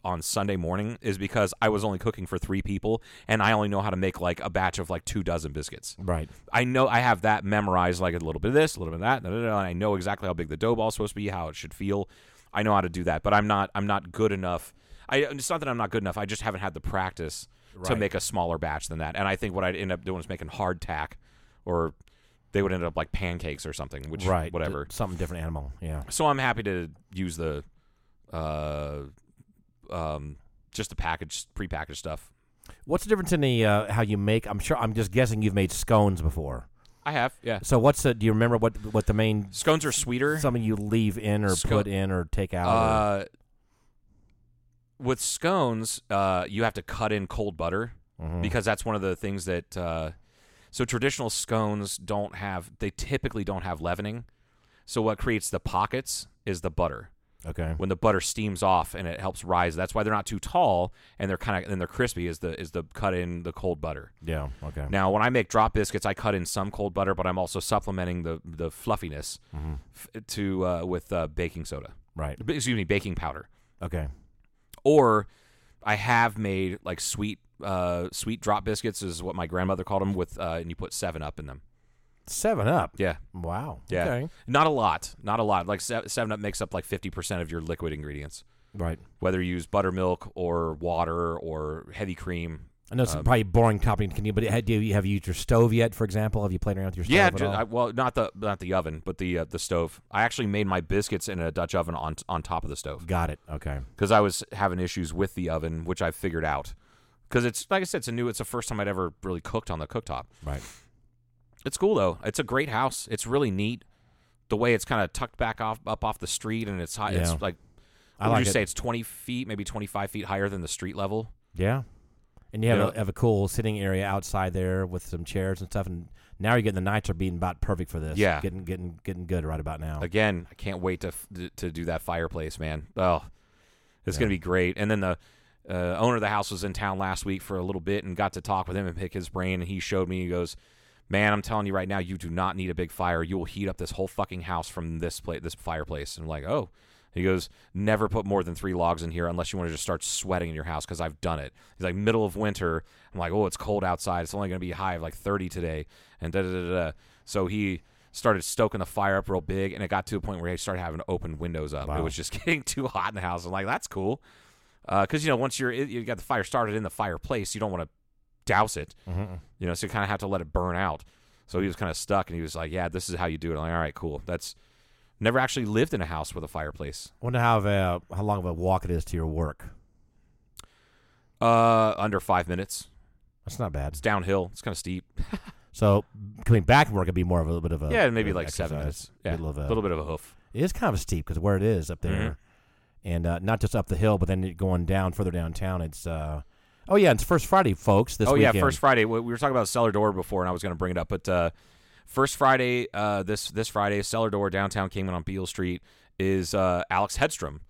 on Sunday morning is because I was only cooking for 3 people and I only know how to make like a batch of like 24 biscuits. Right. I know I have that memorized, like a little bit of this, a little bit of that, and I know exactly how big the dough ball is supposed to be, how it should feel. I know how to do that, but I'm not good enough. It's not that I'm not good enough. I just haven't had the practice to make a smaller batch than that. And I think what I'd end up doing is making hardtack, or they would end up like pancakes or something, which whatever. Something different animal. Yeah. So I'm happy to use the just the prepackaged stuff. What's the difference in the how you make? I'm just guessing you've made scones before. I have, yeah. So what's do you remember what the main scones are? Sweeter. Something you leave in or put in or take out. With scones, you have to cut in cold butter because that's one of the things that. So traditional scones typically don't have leavening. So what creates the pockets is the butter. Okay. When the butter steams off and it helps rise, that's why they're not too tall and they're crispy. Is the cut in the cold butter? Yeah. Okay. Now, when I make drop biscuits, I cut in some cold butter, but I'm also supplementing the fluffiness with baking soda. Right. Excuse me, baking powder. Okay. Or I have made like sweet drop biscuits is what my grandmother called them with, and you put 7-Up in them. 7-Up? Yeah. Wow. Yeah. Okay. Not a lot. Like 7-Up makes up like 50% of your liquid ingredients. Right. Whether you use buttermilk or water or heavy cream. I know it's probably boring topic. Have you used your stove yet, for example? Have you played around with your stove at all? Well, not the oven, but the stove. I actually made my biscuits in a Dutch oven on top of the stove. Got it. Okay. Because I was having issues with the oven, which I figured out. Because it's, like I said, it's the first time I'd ever really cooked on the cooktop. Right. It's cool, though. It's a great house. It's really neat. The way it's kind of tucked back off the street, and it's high. Yeah. It's like, would you say it's 20 feet, maybe 25 feet higher than the street level? Yeah. And you have a cool sitting area outside there with some chairs and stuff, and now you're getting the nights are being about perfect for this. Yeah. Getting good right about now. Again, I can't wait to do that fireplace, man. Oh, it's going to be great. And then the owner of the house was in town last week for a little bit and got to talk with him and pick his brain, and he showed me, he goes, man, I'm telling you right now, you do not need a big fire. You will heat up this whole fucking house from this fireplace. And I'm like, oh. He goes, never put more than 3 logs in here unless you want to just start sweating in your house, because I've done it. He's like, middle of winter. I'm like, oh, it's cold outside. It's only going to be a high of like 30 today. And da-da-da-da. So he started stoking the fire up real big, and it got to a point where he started having to open windows up. Wow. It was just getting too hot in the house. I'm like, that's cool. Because, you know, once you got the fire started in the fireplace, you don't want to douse it. Mm-hmm. You know, so you kind of have to let it burn out. So he was kind of stuck, and he was like, yeah, this is how you do it. I'm like, all right, cool. That's... Never actually lived in a house with a fireplace. Wonder how long of a walk it is to your work. Under 5 minutes. That's not bad. It's downhill. It's kind of steep. So coming back from work would be more of a little bit of a maybe like exercise. 7 minutes. Yeah, a little bit of a hoof. It is kind of steep because where it is up there, and not just up the hill, but then going down further downtown. It's it's First Friday, folks. This weekend. Yeah, First Friday. We were talking about Cellar Door before, and I was going to bring it up, but. First Friday, this Friday, Cellar Door, downtown Kingman on Beale Street, is Alex Hedstrom.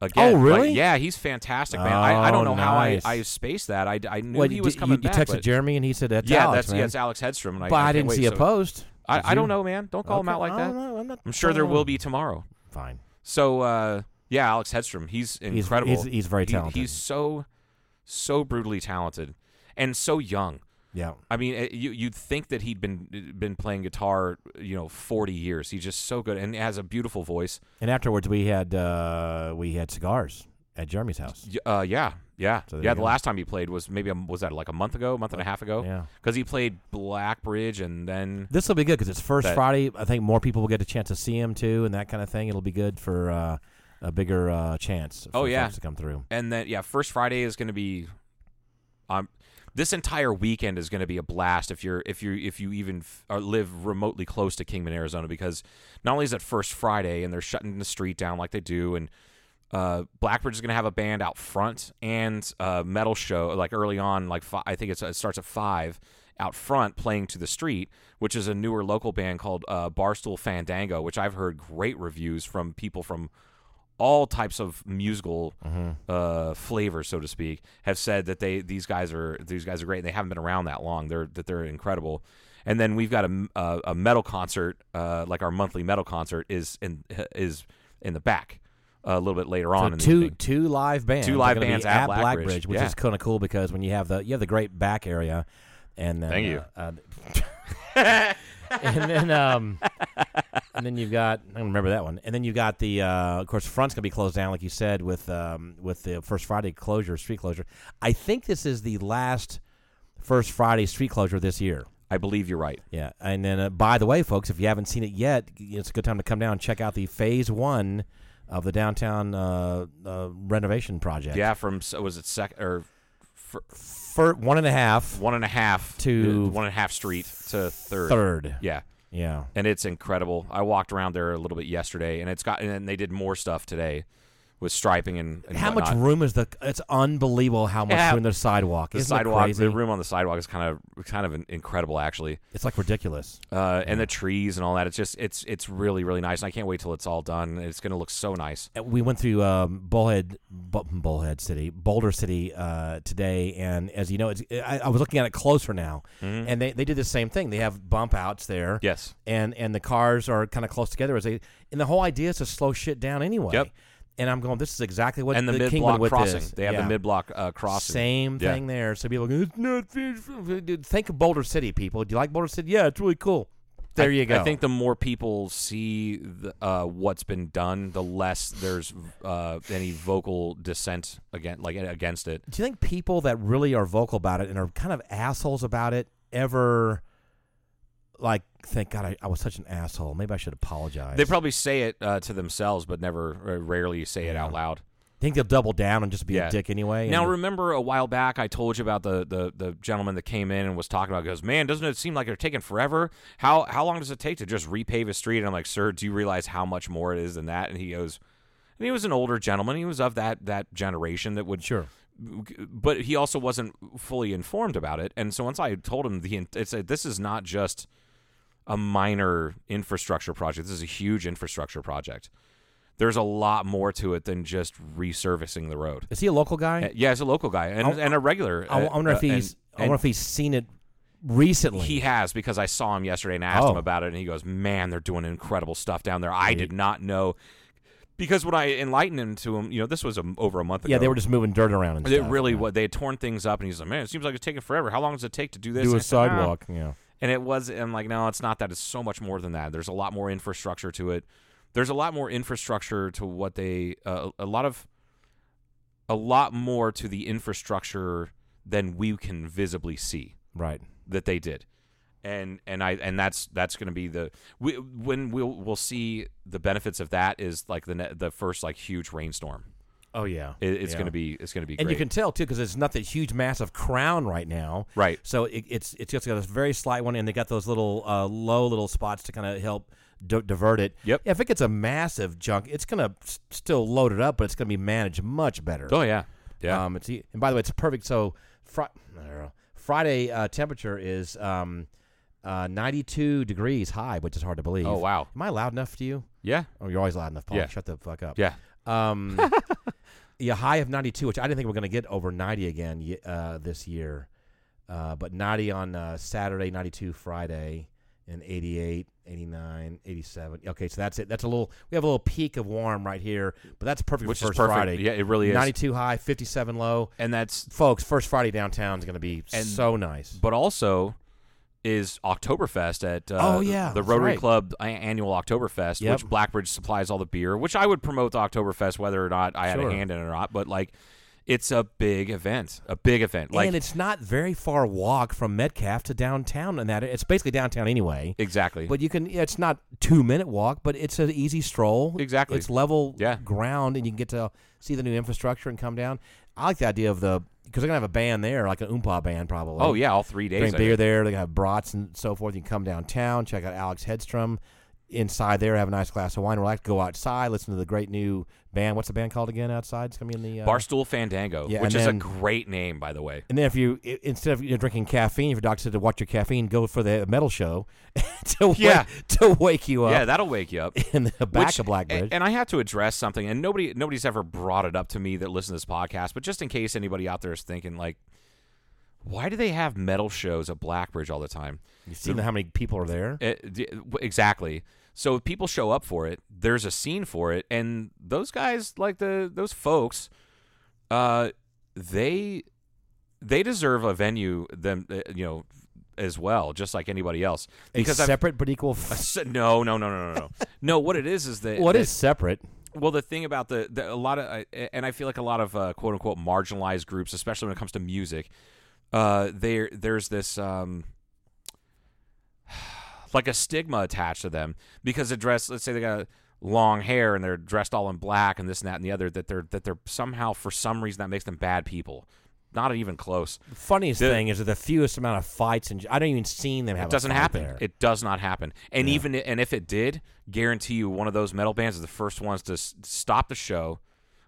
Again, oh, really? Like, yeah, he's fantastic, man. I don't know how I spaced that. I knew he was coming back. You texted Jeremy, and he said, that's Alex Hedstrom. And I didn't see a post. I don't know, man. Don't call him out like that. I'm sure there will be tomorrow. Fine. So, yeah, Alex Hedstrom, he's incredible. He's very talented. He's so brutally talented and so young. Yeah, I mean, you'd think that he'd been playing guitar, 40 years. He's just so good and has a beautiful voice. And afterwards, we had cigars at Jeremy's house. Yeah. So the last time he played was that a month ago, month and a half ago? Yeah, because he played Blackbridge, and then this will be good because it's first Friday. I think more people will get a chance to see him too, and that kind of thing. It'll be good for a bigger chance. For folks to come through. And then First Friday is going to be. This entire weekend is going to be a blast if you even live remotely close to Kingman, Arizona, because not only is it First Friday and they're shutting the street down like they do, and Blackbridge is going to have a band out front and a metal show like early on, like I think it starts at 5 out front playing to the street, which is a newer local band called Barstool Fandango, which I've heard great reviews from people from all types of musical flavors, so to speak, have said that these guys are great, and they haven't been around that long. They're incredible. And then we've got a metal concert, like our monthly metal concert is in the back a little bit later on. So two live bands, at Blackbridge, which is kind of cool because when you have the great back area, and then, thank you. And then you've got, I don't remember that one. And then you've got the of course front's gonna be closed down, like you said, with the First Friday street closure. I think this is the last First Friday street closure this year. I believe you're right. Yeah. And then by the way, folks, if you haven't seen it yet, it's a good time to come down and check out the phase 1 of the downtown renovation project. Yeah, from was it second or for 1.5 to 1.5 street to third. Yeah. And it's incredible. I walked around there a little bit yesterday, and they did more stuff today with striping and how whatnot. Much room is the? It's unbelievable how much room the sidewalk. The room on the sidewalk is kind of incredible. Actually, it's like ridiculous. And the trees and all that. It's just it's really really nice. And I can't wait till it's all done. It's going to look so nice. We went through Boulder City today, and as you know, I was looking at it closer now, and they did the same thing. They have bump outs there. Yes, and the cars are kind of close together. And the whole idea is to slow shit down anyway. Yep. And I'm going, this is exactly what the Kingman with crossing. They have the mid-block crossing. Same thing there. So people go, think of Boulder City, people. Do you like Boulder City? Yeah, it's really cool. There you go. I think the more people see what's been done, the less there's any vocal dissent against it. Do you think people that really are vocal about it and are kind of assholes about it ever... Like, thank God I was such an asshole. Maybe I should apologize. They probably say it to themselves, but rarely say it out loud. I think they'll double down and just be a dick anyway. Now, remember a while back I told you about the gentleman that came in and was talking about, goes, man, doesn't it seem like they're taking forever? How long does it take to just repave a street? And I'm like, sir, do you realize how much more it is than that? And he goes, and he was an older gentleman. He was of that generation that would sure. But he also wasn't fully informed about it. And so once I told him, this is not just a minor infrastructure project. This is a huge infrastructure project. There's a lot more to it than just resurfacing the road. Is he a local guy? Yeah, he's a local guy and a regular. I wonder if he's seen it Recently? He has, because I saw him yesterday and asked him about it, and he goes, man, they're doing incredible stuff down there. I did not know. Because when I enlightened him to him, you know, this was over a month ago. Yeah, they were just moving dirt around and stuff. It really was. They had torn things up, and he's like, man, it seems like it's taking forever. How long does it take to do this? Do a sidewalk, yeah. And it was, I'm like, no, it's not that. It's so much more than that. There's a lot more infrastructure to it. There's a lot more infrastructure to what they, a lot more to the infrastructure than we can visibly see. Right. That they did. And that's going to be we'll see the benefits of that is like the first like huge rainstorm. Oh yeah, it's going to be great. And you can tell too because it's not that huge massive crown right now. Right. So it's just got this very slight one, and they got those little low little spots to kind of help divert it. Yep. Yeah, if it gets a massive junk, it's going to still load it up, but it's going to be managed much better. Oh yeah. Yeah. It's and by the way, it's perfect. So Friday temperature is 92 degrees high, which is hard to believe. Oh, wow. Am I loud enough to you? Yeah. Oh, you're always loud enough, Paul. Yeah. Shut the fuck up. Yeah. Yeah, high of 92, which I didn't think we were going to get over 90 again this year. But 90 on Saturday, 92 Friday, and 88, 89, 87. Okay, so that's it. That's we have a little peak of warm right here, but that's perfect for first Friday. Yeah, it really is. 92 high, 57 low. And that's, folks, first Friday downtown is going to be so nice. But also is Oktoberfest at the Rotary Club annual Oktoberfest, which Blackbridge supplies all the beer, which I would promote the Oktoberfest whether or not I had a hand in it or not, but like it's a big event, And like, it's not very far walk from Metcalf to downtown, and that it's basically downtown anyway. Exactly. But you can, it's not 2-minute walk, but it's an easy stroll. Exactly. It's level ground, and you can get to see the new infrastructure and come down. I like the idea of because they're going to have a band there, like an Oompa band probably. Oh, yeah, all 3 days. Drink beer there. They're going to have brats and so forth. You can come downtown, check out Alex Hedstrom. Inside there, have a nice glass of wine. Relax, go outside, listen to the great new band. What's the band called again outside? It's going to be in the... Barstool Fandango, which is a great name, by the way. And then if you, instead of drinking caffeine, if your doctor said to watch your caffeine, go for the metal show to wake you up. Yeah, that'll wake you up. In the back of Blackbridge. And I have to address something, and nobody's ever brought it up to me that listens to this podcast, but just in case anybody out there is thinking, like, why do they have metal shows at Blackbridge all the time? You've seen how many people are there? Exactly. So if people show up for it, there's a scene for it, and those guys, like those folks, they deserve a venue, as well, just like anybody else. Because separate but equal. No. No, what it is that what is separate. Well, the thing about the a lot of, and I feel like a lot of quote unquote marginalized groups, especially when it comes to music. There's this like a stigma attached to them because let's say they got long hair and they're dressed all in black and this and that and the other, that they're somehow for some reason that makes them bad people. Not even close. The funniest thing is that the fewest amount of fights, and I don't even seen them have. It doesn't happen. There. It does not happen. And even if it did, guarantee you one of those metal bands is the first ones to stop the show.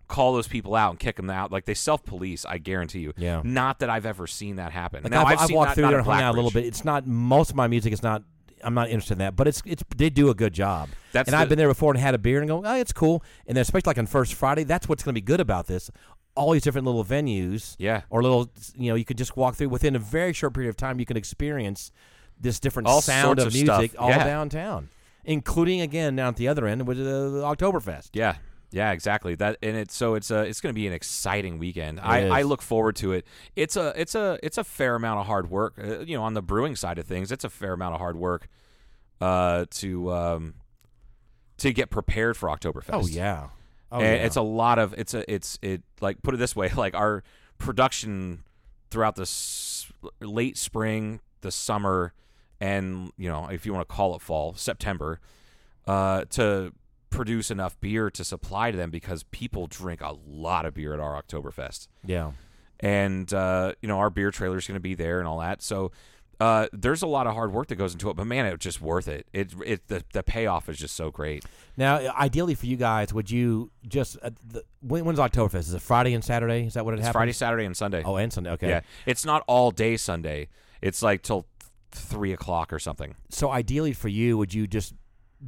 Call those people out and kick them out. Like, they self-police, I guarantee you. Yeah. Not that I've ever seen that happen. Like now, I've seen, walked through there and hung out a little bit. It's not, most of my music is not, I'm not interested in that, but it's they do a good job. I've been there before and had a beer and go, oh, it's cool. And then especially like on First Friday, that's what's going to be good about this. All these different little venues. Yeah. Or little, you could just walk through. Within a very short period of time, you can experience this different all sound of music all downtown. Including, again, down at the other end, with the Oktoberfest. Yeah. Yeah, exactly. That and it's going to be an exciting weekend. I look forward to it. It's a fair amount of hard work. On the brewing side of things, it's a fair amount of hard work to get prepared for Oktoberfest. Oh yeah. It's a lot of like, put it this way, like our production throughout the late spring, the summer, and if you want to call it fall, September, to produce enough beer to supply to them, because people drink a lot of beer at our Oktoberfest. Yeah. And, our beer trailer is going to be there and all that. So there's a lot of hard work that goes into it, but man, it's just worth it. The payoff is just so great. Now, ideally for you guys, would you just, when's Oktoberfest? Is it Friday and Saturday? Is that what happens? Friday, Saturday, and Sunday. Oh, and Sunday. Okay. Yeah. It's not all day Sunday. It's like till 3:00 or something. So ideally for you, would you just,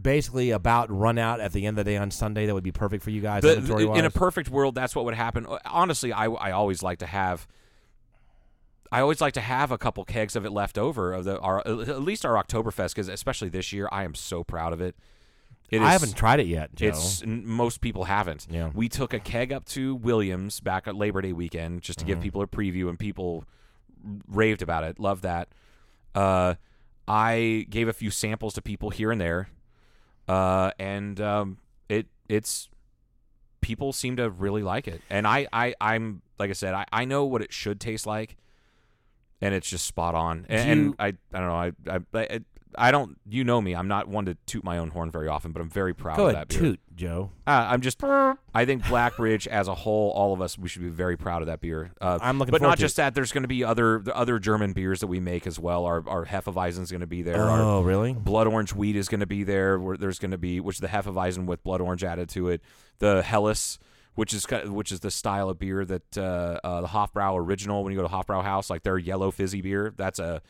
basically about run out at the end of the day on Sunday? That would be perfect for you guys. In a perfect world, that's what would happen. Honestly, I always like to have. I always like to have a couple kegs of it left over of at least our Oktoberfest, because especially this year, I am so proud of it. I haven't tried it yet, Joe. Most people haven't. Yeah. We took a keg up to Williams back at Labor Day weekend just to give people a preview, and people raved about it. Love that. I gave a few samples to people here and there, and it's people seem to really like it. And I'm like I said, I know what it should taste like, and it's just spot on. And I don't know. I don't, you know me, I'm not one to toot my own horn very often, but I'm very proud of that beer. Go ahead, toot, Joe. I think Blackbridge as a whole, all of us, we should be very proud of that beer. I'm looking forward to it. But not just that, there's going to be other German beers that we make as well. Our Hefeweizen is going to be there. Oh, really? Blood Orange Wheat is going to be there. There's going to be, which is the Hefeweizen with blood orange added to it. The Helles, which is the style of beer that the Hofbrau original, when you go to Hofbrau House, like their yellow fizzy beer, that's a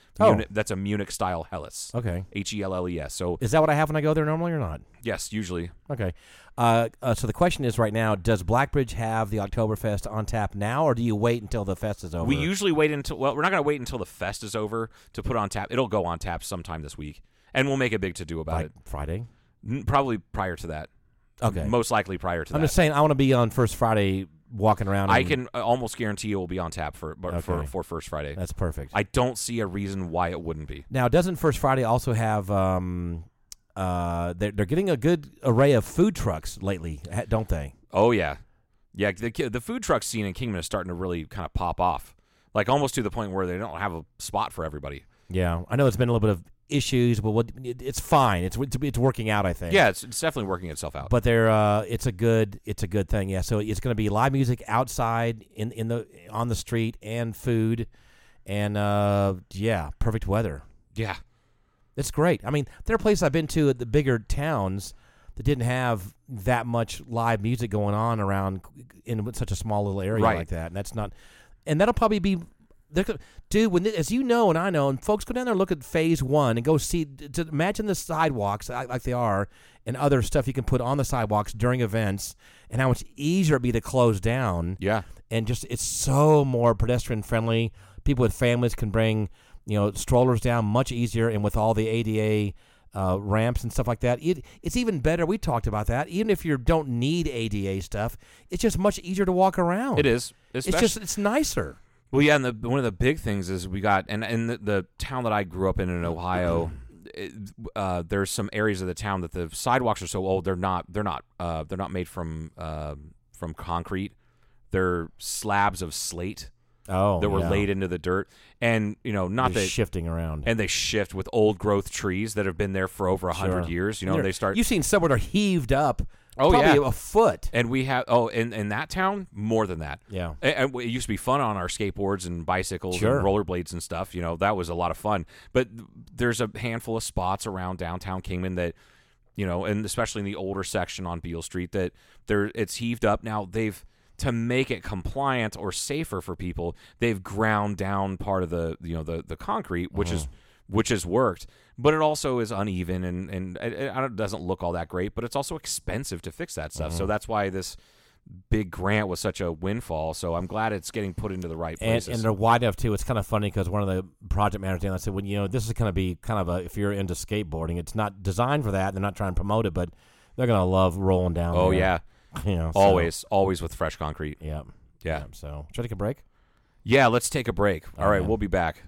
Munich-style Helles. Okay. Helles. So is that what I have when I go there normally or not? Yes, usually. Okay. So the question is right now, does Blackbridge have the Oktoberfest on tap now, or do you wait until the fest is over? We usually wait until, well, we're not going to wait until the fest is over to put on tap. It'll go on tap sometime this week, and we'll make a big to-do about it. Friday? Probably prior to that. Okay. Most likely prior to that. I'm just saying I want to be on First Friday walking around. I can almost guarantee it will be on tap for First Friday. That's perfect. I don't see a reason why it wouldn't be. Now, doesn't First Friday also have they're getting a good array of food trucks lately, don't they? Oh, yeah. Yeah, the food truck scene in Kingman is starting to really kind of pop off, like almost to the point where they don't have a spot for everybody. Yeah. I know it's been a little bit of issues, but it's fine. It's working out, I think. Yeah, it's definitely working itself out. But there, it's a good thing. Yeah, so it's going to be live music outside on the street and food, and perfect weather. Yeah, it's great. I mean, there are places I've been to at the bigger towns that didn't have that much live music going on around in such a small little area like that, and that's not, and that'll probably be. Dude, as you know and I know, and folks go down there and look at Phase 1 and go see, imagine the sidewalks like they are and other stuff you can put on the sidewalks during events and how much easier it'd be to close down. Yeah. And just it's so more pedestrian-friendly. People with families can bring, strollers down much easier, and with all the ADA ramps and stuff like that. It's even better. We talked about that. Even if you don't need ADA stuff, it's just much easier to walk around. It is. It's nicer. Well, yeah, and one of the big things is we got, and in the town that I grew up in Ohio, there's some areas of the town that the sidewalks are so old they're not made from concrete. They're slabs of slate that were laid into the dirt, and they're shifting around, and they shift with old growth trees that have been there for over 100 years. They start. You've seen somewhere that are heaved up. Oh, probably a foot. And we have, in that town, more than that. Yeah. And it used to be fun on our skateboards and bicycles and rollerblades and stuff. That was a lot of fun. But there's a handful of spots around downtown Kingman that, and especially in the older section on Beale Street, that it's heaved up. Now, to make it compliant or safer for people, they've ground down part of the concrete, which has worked, but it also is uneven and it doesn't look all that great, but it's also expensive to fix that stuff. Mm-hmm. So that's why this big grant was such a windfall. So I'm glad it's getting put into the right places. And they're wide enough, too. It's kind of funny because one of the project managers, I said, well, this is going to be kind of if you're into skateboarding, it's not designed for that. They're not trying to promote it, but they're going to love rolling down. Oh, yeah. Always with fresh concrete. Yeah. Yeah. So should I take a break? Yeah, let's take a break. All right, we'll be back.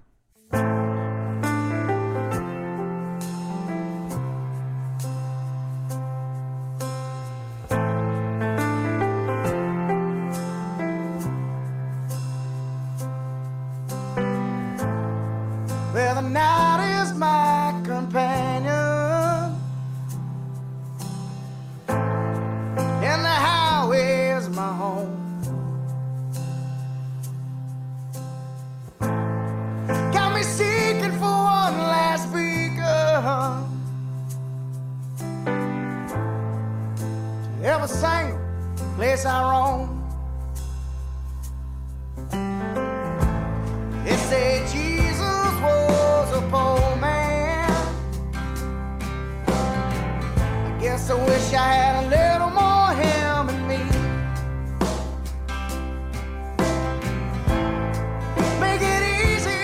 Make it easy.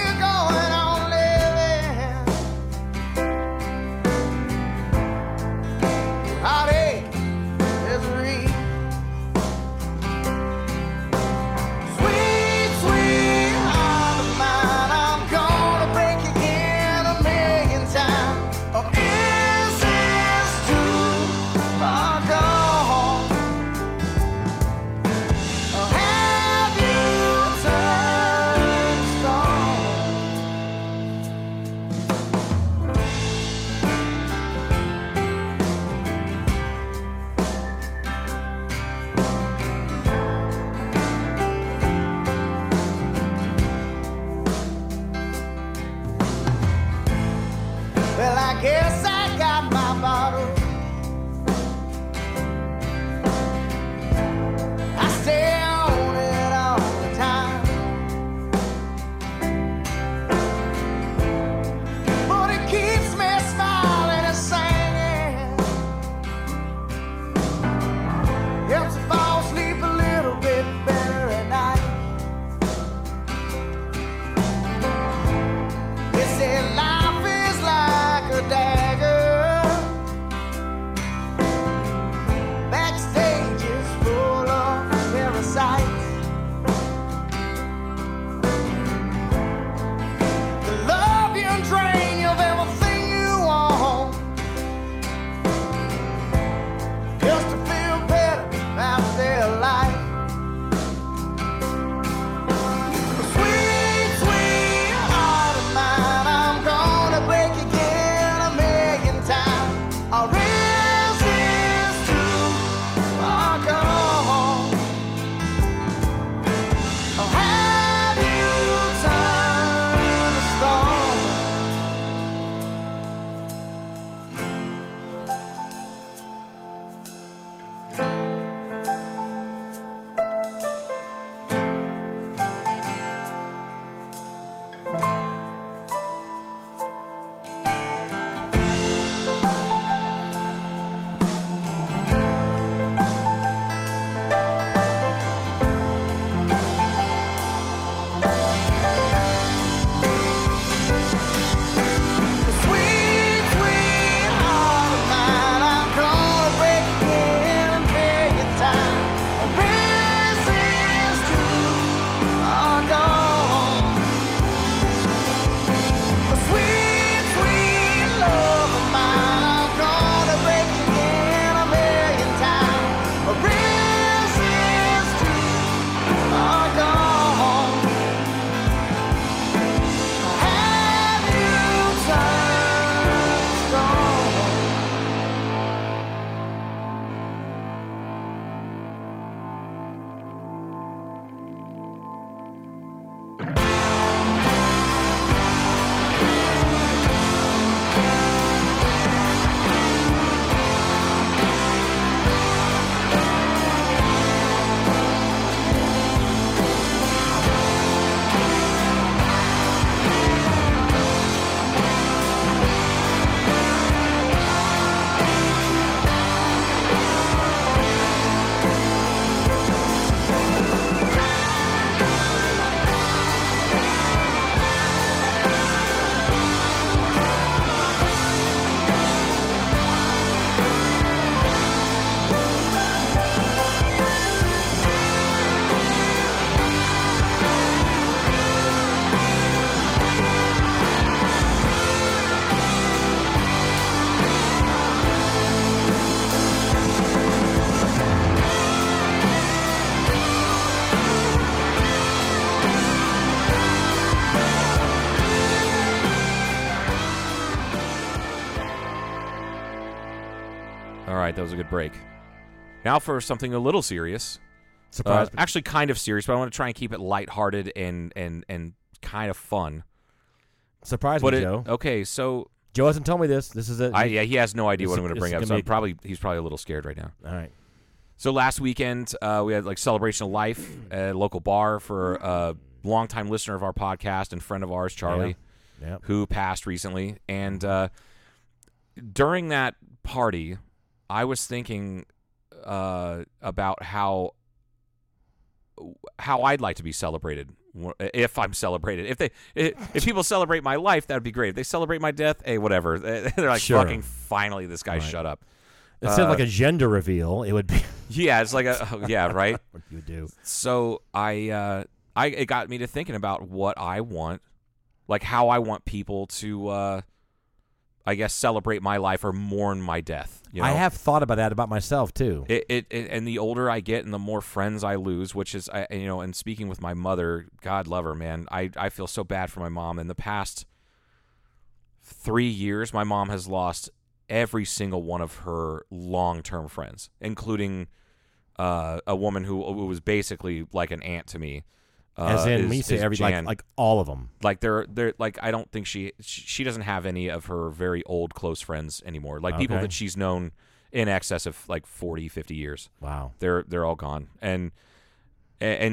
All right, that was a good break. Now for something a little serious. Surprise! Actually, kind of serious, but I want to try and keep it lighthearted and kind of fun. Surprise me, Joe. Okay, so Joe hasn't told me this. This is it. Yeah, he has no idea what I'm going to bring up. So he's probably a little scared right now. All right. So last weekend, we had like Celebration of Life at a local bar for a longtime listener of our podcast and friend of ours, Charlie, who passed recently. And during that party, I was thinking about how I'd like to be celebrated if I'm celebrated. If people celebrate my life, that would be great. If they celebrate my death, hey, whatever. They're like, sure. Fucking finally, this guy shut up. Instead of like a gender reveal, it would be. Yeah, it's like right? What you do. So it got me to thinking about what I want, like how I want people to, I guess, celebrate my life or mourn my death. You know? I have thought about that about myself too. And the older I get and the more friends I lose, which is, and speaking with my mother, God love her, man, I feel so bad for my mom. In the past 3 years, my mom has lost every single one of her long-term friends, including a woman who was basically like an aunt to me. As in, when you say every, like all of them. Like they're like, I don't think she doesn't have any of her very old close friends anymore. Like people that she's known in excess of like 40, 50 years. Wow. They're all gone. And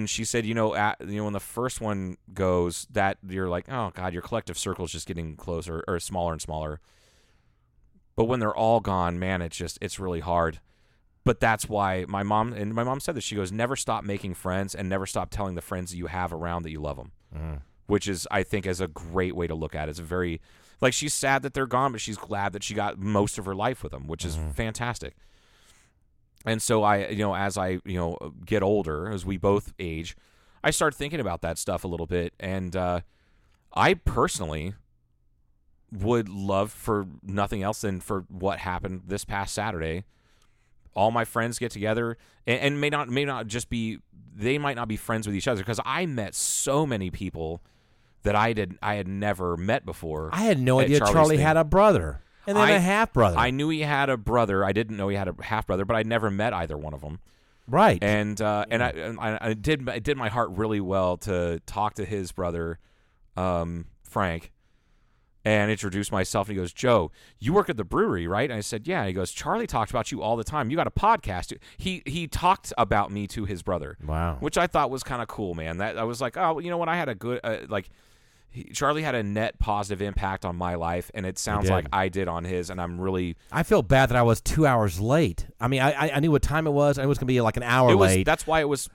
she said, when the first one goes, that you're like, oh God, your collective circle is just getting closer or smaller and smaller. But when they're all gone, man, it's really hard. But that's why my mom said this. She goes, never stop making friends and never stop telling the friends that you have around that you love them, which is, I think, is a great way to look at it. It's a very, like, she's sad that they're gone, but she's glad that she got most of her life with them, which is fantastic. And so as I get older, as we both age, I start thinking about that stuff a little bit. And I personally would love for nothing else than for what happened this past Saturday. All my friends get together and may not just be, they might not be friends with each other, because I met so many people that I had never met before. I had no idea Charlie had a brother and then a half brother. I knew he had a brother. I didn't know he had a half brother, but I never met either one of them. Right. And I did my heart really well to talk to his brother, Frank. And introduced myself, and he goes, Joe, you work at the brewery, right? And I said, yeah. And he goes, Charlie talks about you all the time. You got a podcast. He talked about me to his brother. Wow. Which I thought was kind of cool, man. That I was like, oh, you know what? I had a good, Charlie had a net positive impact on my life, and it sounds like I did on his, and I'm really. I feel bad that I was 2 hours late. I mean, I knew what time it was. I knew it was going to be like an hour late. That's why it was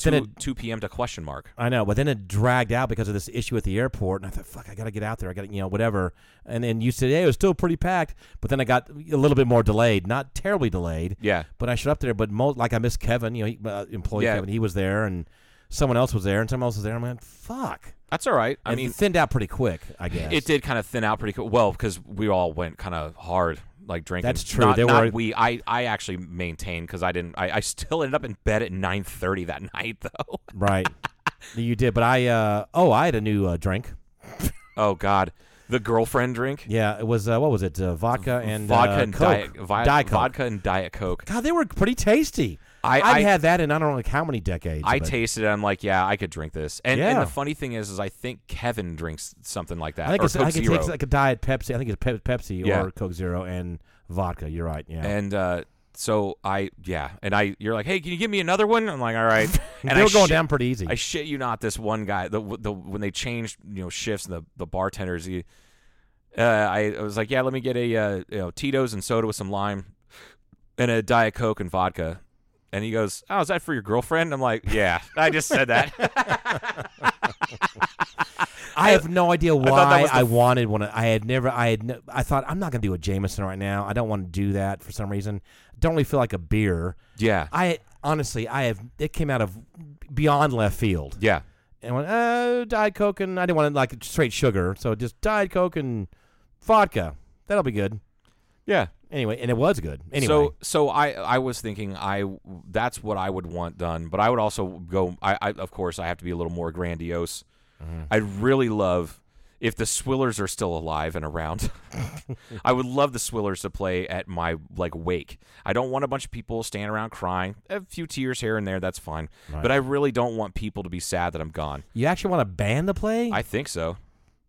2 p.m. to question mark. I know, but then it dragged out because of this issue at the airport, and I thought, fuck, I got to get out there. I got to, whatever. And then you said, hey, it was still pretty packed, but then I got a little bit more delayed, not terribly delayed. Yeah. But I showed up there, but I missed Kevin, employee Kevin. He was there, and someone else was there, and someone else was there. I'm like, fuck. That's all right. It thinned out pretty quick, I guess. It did kind of thin out pretty quick. Well, because we all went kind of hard, like drinking. That's true. I actually maintained, because I didn't. I still ended up in bed at 9:30 that night, though. Right. You did, but I had a new drink. Oh, God. The girlfriend drink? Yeah, it was, what was it? Vodka and Diet Coke. God, they were pretty tasty. I had that in I don't know like how many decades. I tasted it. I'm like, yeah, I could drink this. And the funny thing is I think Kevin drinks something like that. I think Coke Zero. It takes like a Diet Pepsi. I think it's Pepsi or Coke Zero and vodka. You're right. Yeah. And you're like, hey, can you give me another one? I'm like, all right. And they were going down pretty easy. I shit you not, this one guy, the when they changed shifts and the bartenders, I was like, yeah, let me get a Tito's and soda with some lime and a Diet Coke and vodka. And he goes, oh, is that for your girlfriend? I'm like, yeah, I just said that. I have no idea why I wanted one. I thought, I'm not going to do a Jameson right now. I don't want to do that for some reason. Don't really feel like a beer. Yeah. It came out of beyond left field. Yeah. And I went, Diet Coke, and I didn't want it like straight sugar. So just Diet Coke and vodka. That'll be good. Yeah. Anyway, and it was good. Anyway, so I was thinking that's what I would want done, but I would also go. I of course I have to be a little more grandiose. Mm-hmm. I'd really love if the Swillers are still alive and around. I would love the Swillers to play at my, like, wake. I don't want a bunch of people standing around crying. A few tears here and there, that's fine. Right. But I really don't want people to be sad that I'm gone. You actually want a band to play? I think so.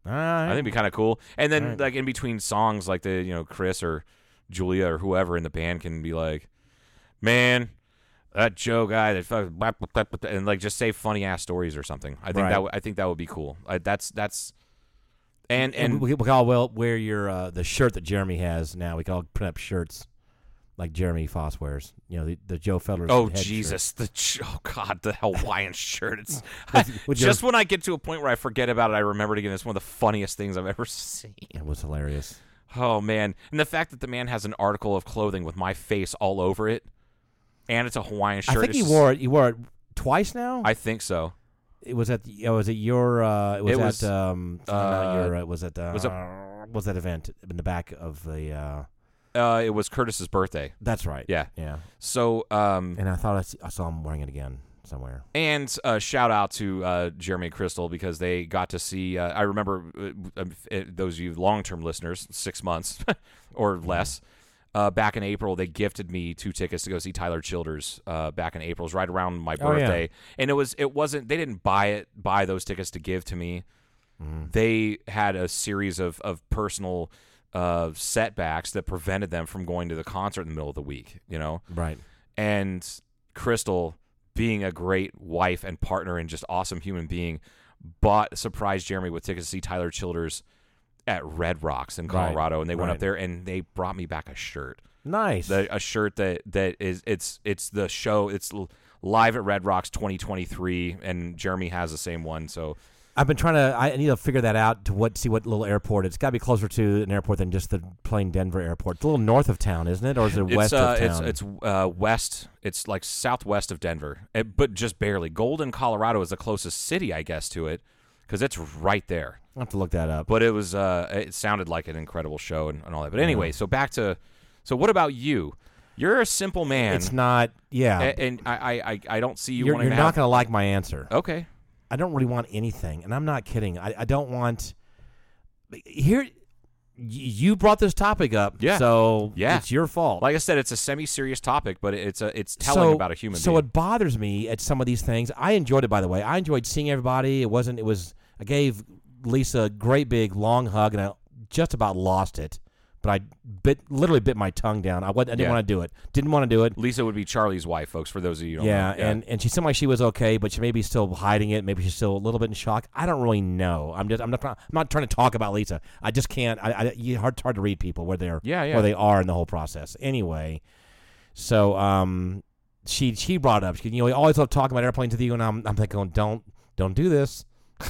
All right. I think it'd be kind of cool. And then, like, in between songs, like, the, you know, Chris or Julia or whoever in the band can be like, man, that Joe guy that fucking blah, blah, blah, blah, and, like, just say funny ass stories or something. I think that would be cool. That's and we can all wear your the shirt that Jeremy has now. We can all print up shirts like Jeremy Foss wears. You know, the Joe Federer. Oh Jesus! Shirt. The Hawaiian shirt. It's just when I get to a point where I forget about it, I remember it again. It's one of the funniest things I've ever seen. It was hilarious. Oh man! And the fact that the man has an article of clothing with my face all over it. And it's a Hawaiian shirt. I think he wore it twice now. I think so. It was at that event in the back of the it was Curtis's birthday. That's right. Yeah. Yeah. So and I thought I saw him wearing it again somewhere. And shout out to Jeremy and Crystal because they got to see I remember those of you long-term listeners, 6 months or less. Back in April, they gifted me 2 tickets to go see Tyler Childers. Back in April, it was right around my birthday, and it wasn't. They didn't buy those tickets to give to me. Mm. They had a series of personal setbacks that prevented them from going to the concert in the middle of the week. You know, right? And Crystal, being a great wife and partner and just awesome human being, surprised Jeremy with tickets to see Tyler Childers at Red Rocks in Colorado, and they went up there and they brought me back a shirt. Nice, a shirt that is it's the show. It's live at Red Rocks 2023, and Jeremy has the same one. So I've been trying to. I need to figure that out see what little airport. It's got to be closer to an airport than just the plain Denver airport. It's a little north of town, isn't it, or is it west of town? It's west. It's like southwest of Denver, but just barely. Golden, Colorado, is the closest city, I guess, to it. Because it's right there. I'll have to look that up. But it was, it sounded like an incredible show and all that. But anyway, so back to, so what about you? You're a simple man. It's not, yeah. And I don't see you wanting to. You're not going to like my answer. Okay. I don't really want anything. And I'm not kidding. I don't want, you brought this topic up. Yeah. So it's your fault. Like I said, it's a semi-serious topic, but it's telling about a human being. So it bothers me at some of these things. I enjoyed it, by the way. I enjoyed seeing everybody. I gave Lisa a great big long hug, and I just about lost it. But I literally bit my tongue down. I didn't want to do it. Didn't want to do it. Lisa would be Charlie's wife, folks, for those of you who don't know. Yeah, and she seemed like she was okay, but she may be still hiding it. Maybe she's still a little bit in shock. I don't really know. I'm not trying to talk about Lisa. I just can't. It's hard to read people where they're where they are in the whole process. Anyway, so she brought up. She, we always love talking about airplanes with you, and I'm thinking, don't do this.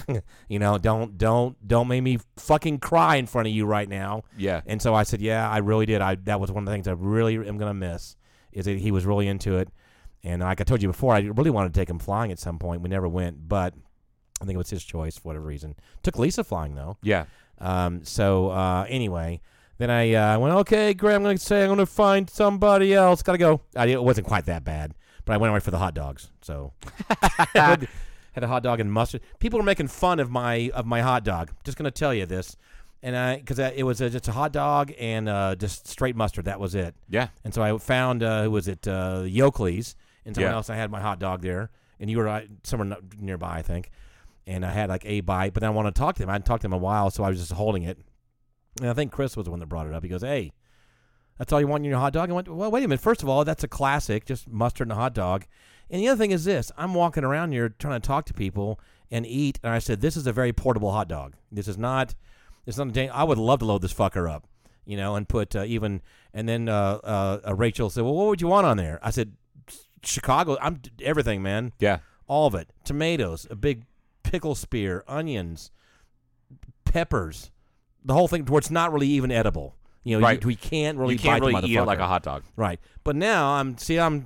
Don't make me fucking cry in front of you right now. Yeah. And so I said, I really did. That was one of the things I really am going to miss is that he was really into it. And like I told you before, I really wanted to take him flying at some point. We never went, but I think it was his choice for whatever reason. Took Lisa flying though. Yeah. So anyway, then I went, okay, great. I'm going to find somebody else. Got to go. It wasn't quite that bad, but I went away for the hot dogs. So. Had a hot dog and mustard. People were making fun of my hot dog. Just gonna tell you this, because it was just a hot dog and just straight mustard. That was it. Yeah. And so I found Yoakley's and someone else. I had my hot dog there, and you were somewhere nearby, I think. And I had like a bite, but then I wanted to talk to them. I hadn't talked to them in a while, so I was just holding it. And I think Chris was the one that brought it up. He goes, "Hey, that's all you want in your hot dog?" I went, "Well, wait a minute. First of all, that's a classic, just mustard and a hot dog." And the other thing is this. I'm walking around here trying to talk to people and eat, and I said, this is a very portable hot dog. This is not – I would love to load this fucker up, and put even – and then Rachel said, well, what would you want on there? I said, Chicago, everything, man. Yeah. All of it. Tomatoes, a big pickle spear, onions, peppers, the whole thing where it's not really even edible. We can't really bite the motherfucker. You can't really eat it like a hot dog. Right. But now I'm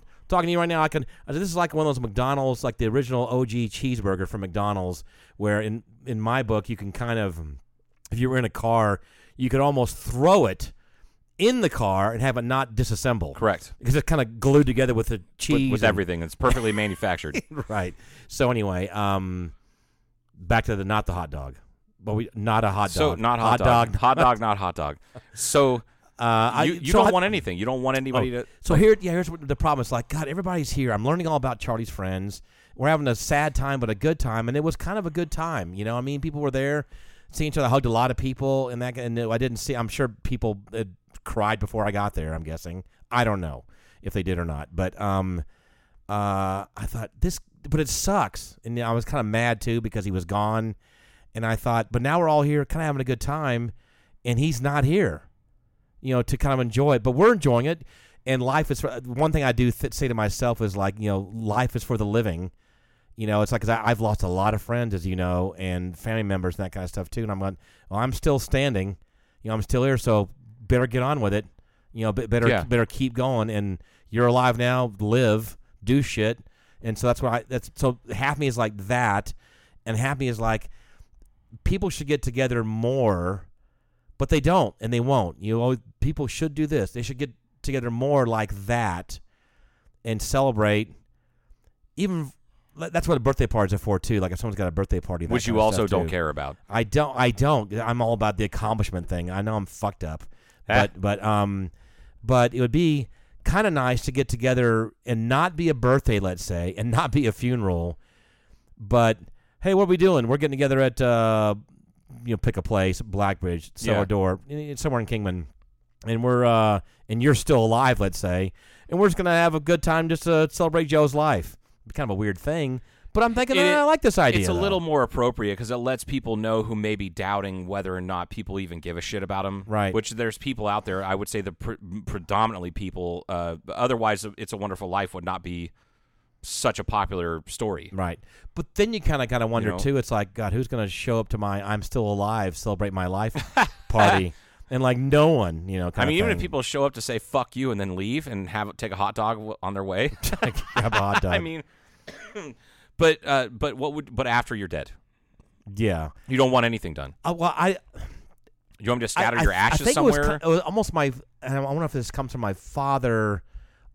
– talking to you right now, this is like one of those McDonald's, like the original OG cheeseburger from McDonald's, where in my book, you can kind of, if you were in a car, you could almost throw it in the car and have it not disassemble. Correct. Because it's kind of glued together with the cheese. With everything. It's perfectly manufactured. Right. So anyway, back to not the hot dog. But we not a hot dog. So not hot, hot dog. Hot dog, not hot dog. So you don't want anything. You don't want anybody to. So here's what the problem is. Like, God, everybody's here. I'm learning all about Charlie's friends. We're having a sad time, but a good time, and it was kind of a good time. You know, I mean, people were there, seeing each other. I hugged a lot of people, and that. And I didn't see. I'm sure people cried before I got there. I'm guessing. I don't know if they did or not, but I thought this, but it sucks, and I was kind of mad too because he was gone. And I thought, but now we're all here kind of having a good time, and he's not here, you know, to kind of enjoy it. But we're enjoying it, and life is – one thing I do say to myself is like, you know, life is for the living. You know, it's like because I've lost a lot of friends, as you know, and family members and that kind of stuff too. And I'm like, well, I'm still standing. You know, I'm still here, so better get on with it. You know, better keep going. And you're alive now. Live. Do shit. And so that's what I – that's so half me is like that, and half me is like – people should get together more, but they don't and they won't. You know, people should do this. They should get together more like that and celebrate. Even that's what birthday parties are for too. Like if someone's got a birthday party, which you also don't care about. I don't. I'm all about the accomplishment thing. I know I'm fucked up, but it would be kind of nice to get together and not be a birthday, let's say, and not be a funeral, but. Hey, what are we doing? We're getting together at, pick a place, Blackbridge, Cellar Door, somewhere in Kingman, and we're and you're still alive, let's say, and we're just gonna have a good time just to celebrate Joe's life. Kind of a weird thing, but I'm thinking I like this idea. It's a little more appropriate because it lets people know who may be doubting whether or not people even give a shit about them. Right. Which there's people out there. I would say the predominantly people. Otherwise, It's a Wonderful Life would not be such a popular story. Right. But then you kind of wonder, too, it's like, God, who's going to show up to my I'm still alive, celebrate my life party? And, like, no one, kind of thing. Even if people show up to say, fuck you, and then leave and take a hot dog on their way. Grab a hot dog. I mean, but after you're dead? Yeah. You don't want anything done. You want me to scatter your ashes somewhere? It was almost I don't know if this comes from my father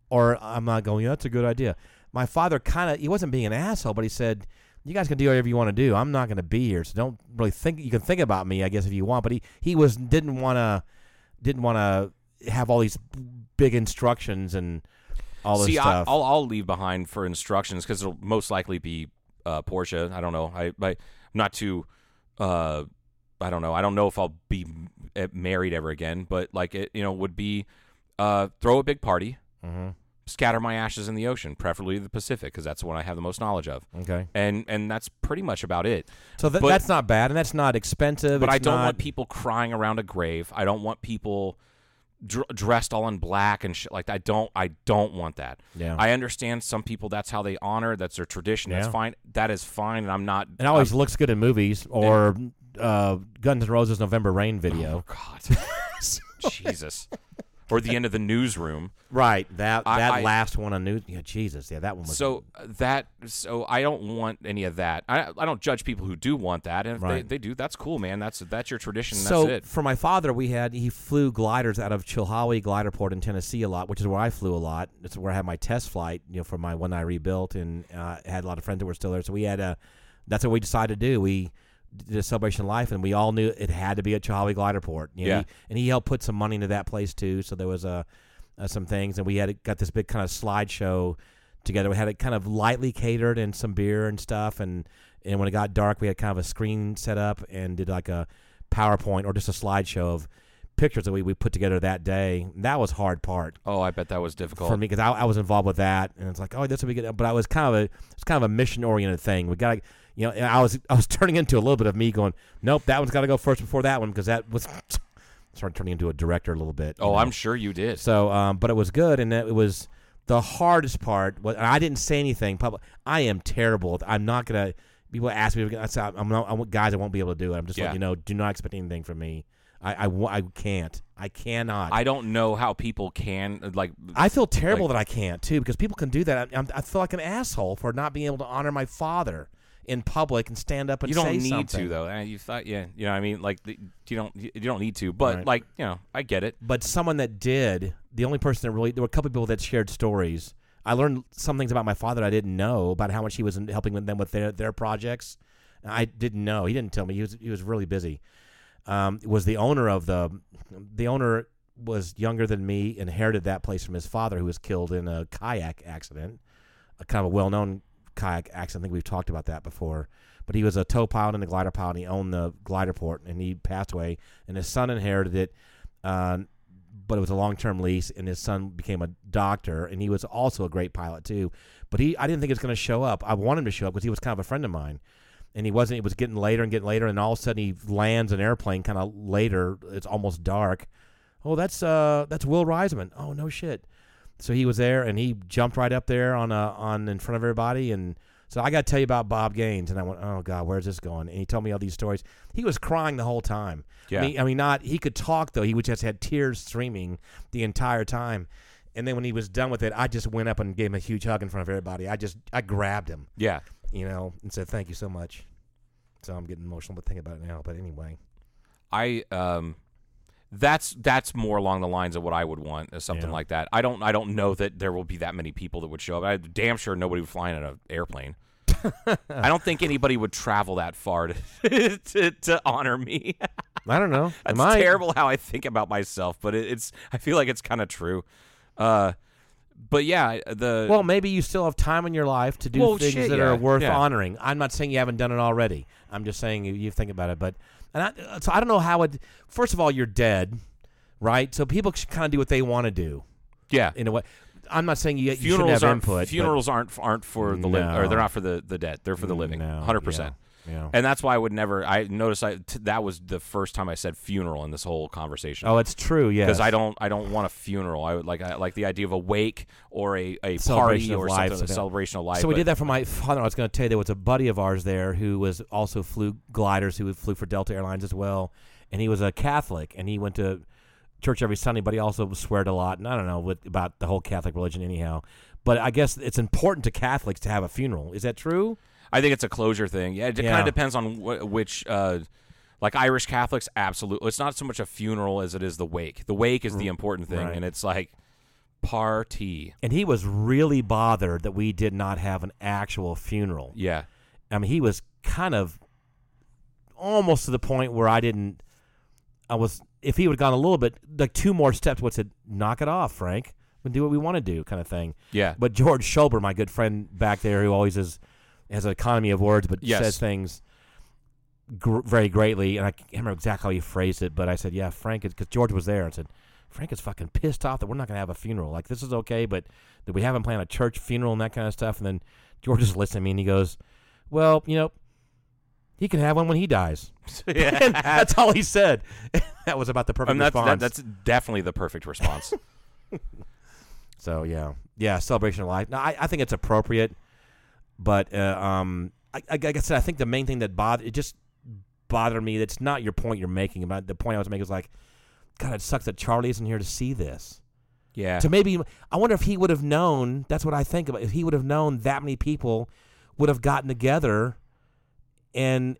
or I'm not going, that's a good idea. My father he wasn't being an asshole, but he said, you guys can do whatever you want to do. I'm not going to be here, so don't really think, you can think about me, I guess, if you want. But he didn't want to have all these big instructions and all this stuff. See, I'll leave behind for instructions because it'll most likely be Porsche. I don't know. I'm not too, I don't know. I don't know if I'll be married ever again, but like it, would be throw a big party. Mm-hmm. Scatter my ashes in the ocean, preferably the Pacific, because that's the one I have the most knowledge of. Okay, and that's pretty much about it. So that's not bad, and that's not expensive. But I don't want people crying around a grave. I don't want people dressed all in black and shit like that. I don't want that. Yeah, I understand some people. That's how they honor. That's their tradition. Yeah. That's fine. That is fine. And I'm not. It always looks good in movies or Guns N' Roses' November Rain video. Oh God, Jesus. Or the end of the newsroom, right? That last one on news, Jesus, that one was so I don't want any of that. I don't judge people who do want that, and if they do, that's cool, man. That's your tradition. So that's it. For my father, he flew gliders out of Chilhowie Glider Port in Tennessee a lot, which is where I flew a lot. It's where I had my test flight, for my one I rebuilt, and had a lot of friends that were still there. So we had that's what we decided to do. We did a celebration of life, and we all knew it had to be at Chihuahua Glider Port. He helped put some money into that place too. So there was some things, and we got this big kind of slideshow together. We had it kind of lightly catered and some beer and stuff. And when it got dark, we had kind of a screen set up and did like a PowerPoint or just a slideshow of pictures that we put together that day. And that was hard part. Oh, I bet that was difficult for me because I was involved with that, and it's like, oh, this will be good. But I was kind of a mission oriented thing. We got. I was turning into a little bit of me going, nope, that one's got to go first before that one because that was started turning into a director a little bit. Oh, I'm sure you did. So, but it was good, and it was the hardest part. And I didn't say anything public. I am terrible. I'm not gonna. People ask me, I say, guys, I won't be able to do it. I'm just like, do not expect anything from me. I can't. I cannot. I don't know how people can like. I feel terrible that I can't too because people can do that. I feel like an asshole for not being able to honor my father in public and stand up and say something. You don't need to, though. You thought, I mean, like, you don't need to, but, like, I get it. But someone that did, the only person that really, there were a couple people that shared stories. I learned some things about my father that I didn't know, about how much he was helping them with their projects. I didn't know. He didn't tell me. He was really busy. Was the owner of the owner was younger than me, inherited that place from his father, who was killed in a kayak accident, a kind of a well-known kayak accident. I think we've talked about that before. But he was a tow pilot and a glider pilot, and he owned the glider port, and he passed away, and his son inherited it. But it was a long-term lease, and his son became a doctor, and he was also a great pilot too. But I didn't think it was going to show up. I wanted him to show up because he was kind of a friend of mine, and he wasn't. It was getting later, and all of a sudden he lands an airplane kind of later. It's almost dark. Oh, that's Will Reisman. Oh, no shit. So he was there, and he jumped right up there on in front of everybody. And so I got to tell you about Bob Gaines, and I went, oh God, where's this going? And he told me all these stories. He was crying the whole time. Yeah. I mean, not he could talk though. He would just had tears streaming the entire time. And then when he was done with it, I just went up and gave him a huge hug in front of everybody. I grabbed him. Yeah. And said thank you so much. So I'm getting emotional but thinking about it now. But anyway, That's more along the lines of what I would want, or something like that. I don't know that there will be that many people that would show up. I'm damn sure nobody would fly in an airplane. I don't think anybody would travel that far to honor me. I don't know. It's terrible how I think about myself, but it's. I feel like it's kind of true. But yeah, well, maybe you still have time in your life to do things that are worth honoring. I'm not saying you haven't done it already. I'm just saying you think about it, but. So I don't know how it. First of all, you're dead, right? So people should kind of do what they want to do. Yeah, in a way. I'm not saying you shouldn't have input. Funerals aren't for the living, or they're not for the dead. They're for the living, 100%. Yeah. And that's why I would never. I noticed that was the first time I said funeral in this whole conversation. Oh, it's true. Yeah, because I don't want a funeral. I would like the idea of a wake or a party or something, a celebration of life. So we did that for my father. I was going to tell you there was a buddy of ours there who was also flew gliders, who flew for Delta Airlines as well, and he was a Catholic, and he went to church every Sunday, but he also sweared a lot, and I don't know about the whole Catholic religion anyhow. But I guess it's important to Catholics to have a funeral. Is that true? I think it's a closure thing. Yeah, it kind of depends on which, like Irish Catholics, absolutely. It's not so much a funeral as it is the wake. The wake is the important thing, right. And it's like party. And he was really bothered that we did not have an actual funeral. Yeah. I mean, he was kind of almost to the point where if he would have gone a little bit, like two more steps, would have said, knock it off, Frank. We'll do what we want to do kind of thing. Yeah. But George Schober, my good friend back there who always is... has an economy of words, but says things very greatly. And I can't remember exactly how he phrased it, but I said, yeah, Frank, because George was there, and said, Frank is fucking pissed off that we're not going to have a funeral. Like, this is okay, but that we haven't planned a church funeral and that kind of stuff. And then George is listening to me, and he goes, well, he can have one when he dies. Yeah. And that's all he said. That was about the perfect response. That's definitely the perfect response. So, yeah. Yeah, celebration of life. No, I think it's appropriate. But like I said, I think the main thing that bothered me, that's not your point you're making. About the point I was making was like, God, it sucks that Charlie isn't here to see this. Yeah. So maybe I wonder if he would have known. That's what I think about. If he would have known that many people would have gotten together and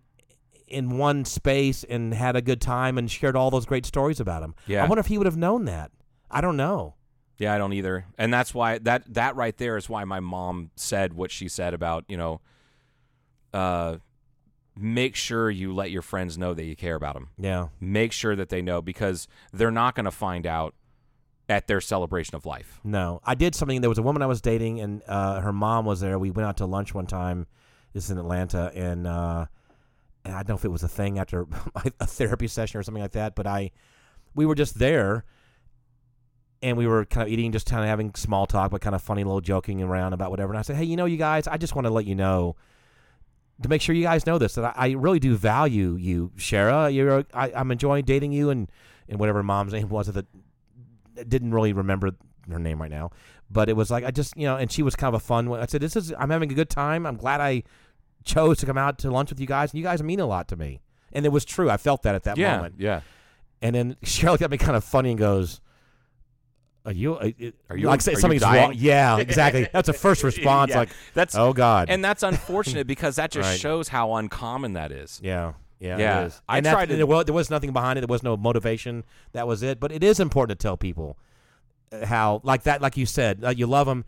in one space and had a good time and shared all those great stories about him. Yeah. I wonder if he would have known that. I don't know. Yeah, I don't either. And that's why that right there is why my mom said what she said about, make sure you let your friends know that you care about them. Yeah. Make sure that they know, because they're not going to find out at their celebration of life. No. I did something. There was a woman I was dating, and her mom was there. We went out to lunch one time. This is in Atlanta. And I don't know if it was a thing after a therapy session or something like that, but we were just there. And we were kind of eating, just kind of having small talk, but kind of funny little joking around about whatever. And I said, hey, you guys, I just want to let you know, to make sure you guys know this, that I really do value you, Shara. I'm enjoying dating you and whatever mom's name was. I didn't really remember her name right now. But it was like, I just, and she was kind of a fun one. I said, I'm having a good time. I'm glad I chose to come out to lunch with you guys. And you guys mean a lot to me. And it was true. I felt that at that moment. Yeah. And then Shara got me kind of funny and goes, Are you? Like, say something's wrong. Yeah, exactly. That's a first response. Yeah. Like that's. Oh God. And that's unfortunate because that just shows how uncommon that is. Yeah. It is. I tried to. There was nothing behind it. There was no motivation. That was it. But it is important to tell people how, like that, like you said, you love them.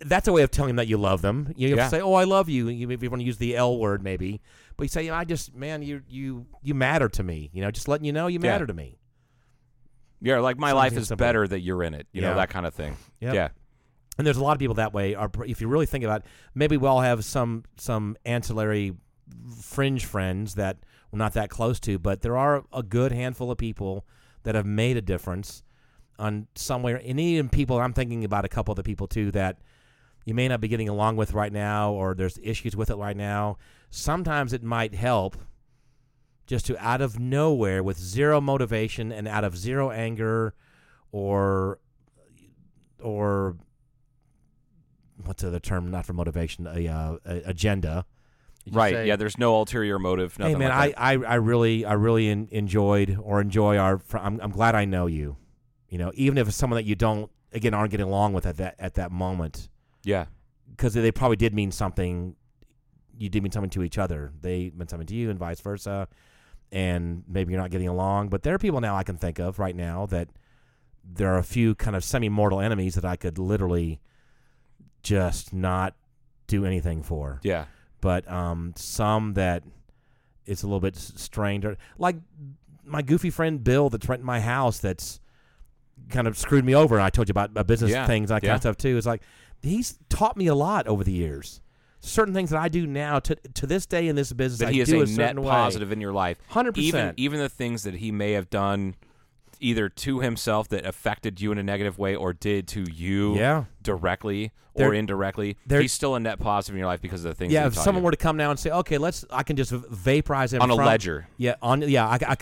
that's a way of telling them that you love them. You have to say, "Oh, I love you." You maybe want to use the L word, maybe, but you say, "I just, man, you matter to me." You know, just letting you know you matter to me. Yeah, like my life is something. Better that you're in it. You know, that kind of thing. Yep. Yeah. And there's a lot of people that way. Are, if you really think about it, maybe we all have some ancillary fringe friends that we're not that close to, but there are a good handful of people that have made a difference on somewhere. And even people, I'm thinking about a couple of the people, too, that you may not be getting along with right now or there's issues with it right now. Sometimes it might help just to, out of nowhere, with zero motivation and out of zero anger or what's the other term? Not for motivation, agenda. Right. Say, there's no ulterior motive. Nothing. Hey, man, like I really enjoy our. I'm glad I know you. You know, even if it's someone that you aren't getting along with at that moment. Yeah. Because they probably did mean something. You did mean something to each other. They meant something to you, and vice versa. And maybe you're not getting along, but there are people now I can think of right now that there are a few kind of semi-mortal enemies that I could literally just not do anything for. Yeah. But some that it's a little bit strained. Or, like my goofy friend Bill that's renting my house that's kind of screwed me over. And I told you about business things and that kind of stuff too. It's like he's taught me a lot over the years. Certain things that I do now to this day in this business that he is a net positive in your life. 100%. Even the things that he may have done either to himself that affected you in a negative way or did to you directly or indirectly, he's still a net positive in your life because of the things that he taught you. Yeah, if someone were to come now and say, okay, I can just vaporize him. On a ledger. Yeah, I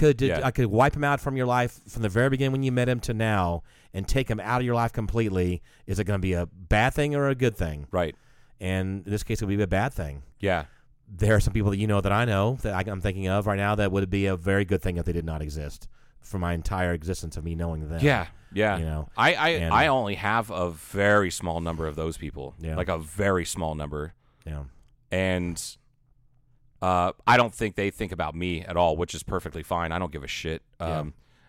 could wipe him out from your life from the very beginning when you met him to now and take him out of your life completely. Is it going to be a bad thing or a good thing? Right. And in this case, it would be a bad thing. Yeah. There are some people that you know that I know that I'm thinking of right now that would be a very good thing if they did not exist for my entire existence of me knowing them. Yeah, yeah. You know, I only have a very small number of those people. Yeah. Like a very small number. Yeah. And I don't think they think about me at all, which is perfectly fine. I don't give a shit.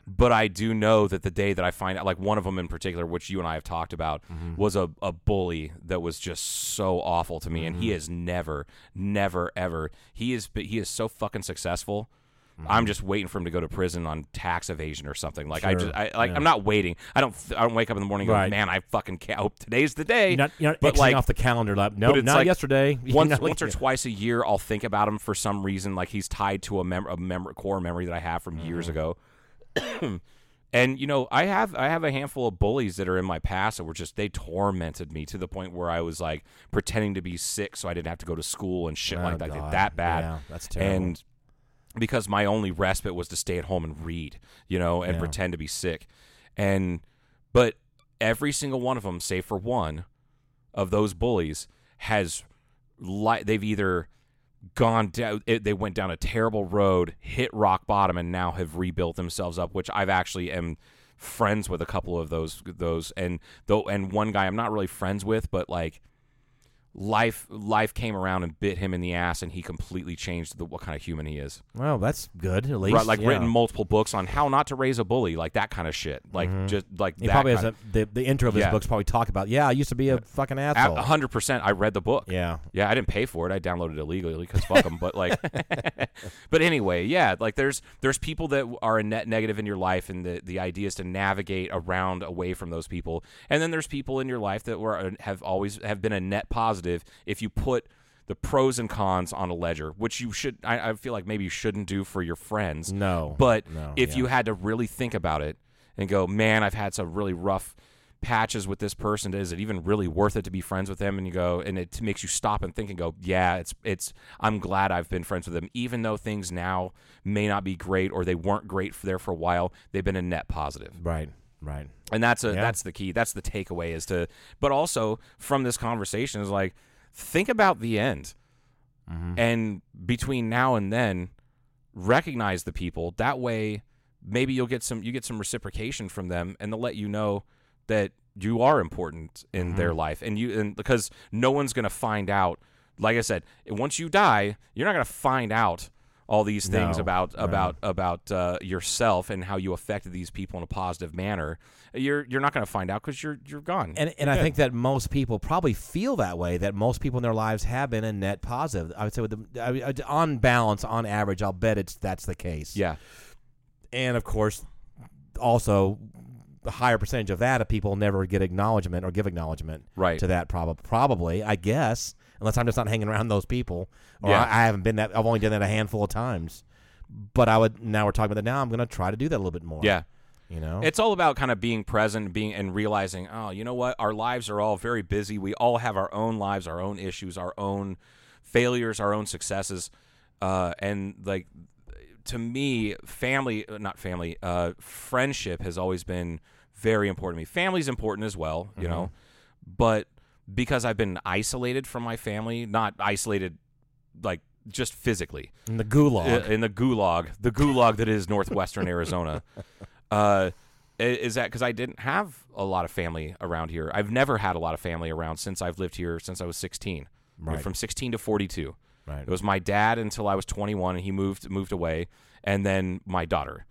But I do know that the day that I find out, like one of them in particular, which you and I have talked about, was a bully that was just so awful to me. And he is never, ever. He is so fucking successful. Mm-hmm. I'm just waiting for him to go to prison on tax evasion or something. Like I'm not waiting. I don't wake up in the morning and go, man, I fucking can't. I hope today's the day. You're not but like off the calendar. Like, no, nope, not like yesterday. Once or twice a year, I'll think about him for some reason. Like he's tied to a core memory that I have from years ago. And, you know, I have a handful of bullies that are in my past that were just, they tormented me to the point where I was, like, pretending to be sick so I didn't have to go to school and shit like that. God. That bad. Yeah, that's terrible. And because my only respite was to stay at home and read, you know, and pretend to be sick. But every single one of them, save for one of those bullies, they've either gone down, they went down a terrible road, hit rock bottom, and now have rebuilt themselves up, which I've actually am friends with a couple of those and one guy I'm not really friends with, but like life came around and bit him in the ass, and he completely changed what kind of human he is. Well, that's good, at least. Right, like written multiple books on how not to raise a bully, like that kind of shit. Like just like he that probably has the intro of his books probably talk about. Yeah, I used to be a fucking asshole. 100%. I read the book. Yeah, yeah. I didn't pay for it. I downloaded it illegally because fuck them. But like, but anyway, yeah. Like there's people that are a net negative in your life, and the idea is to navigate around away from those people. And then there's people in your life that have always been a net positive. If you put the pros and cons on a ledger, which you should, I feel like maybe you shouldn't do for your friends. No. But if you had to really think about it and go, man, I've had some really rough patches with this person. Is it even really worth it to be friends with them? And you go, and it makes you stop and think and go, yeah, it's. I'm glad I've been friends with them, even though things now may not be great or they weren't great there for a while. They've been a net positive. Right. Right. And that's the key. That's the takeaway but also from this conversation is like, think about the end. And between now and then, recognize the people. That way, maybe you get some reciprocation from them, and they'll let you know that you are important in their life. And because no one's going to find out, like I said, once you die, you're not going to find out all these things about yourself and how you affected these people in a positive manner, you're not going to find out because you're gone. And I think that most people probably feel that way, that most people in their lives have been a net positive. I would say on balance, on average, I'll bet that's the case. Yeah. And, of course, also the higher percentage of that of people never get acknowledgement or give acknowledgement to that probably, I guess, unless I'm just not hanging around those people. Or I haven't been that. I've only done that a handful of times. But now we're talking about that now. I'm going to try to do that a little bit more. Yeah. You know? It's all about kind of being present and realizing, oh, you know what? Our lives are all very busy. We all have our own lives, our own issues, our own failures, our own successes. And, like, to me, friendship has always been very important to me. Family's important as well, you know, but because I've been isolated from my family, not isolated, like, just physically. In the gulag that is northwestern Arizona. Is that because I didn't have a lot of family around here. I've never had a lot of family around since I've lived here since I was 16. Right. I mean, from 16 to 42. Right. It was my dad until I was 21, and he moved away, and then my daughter,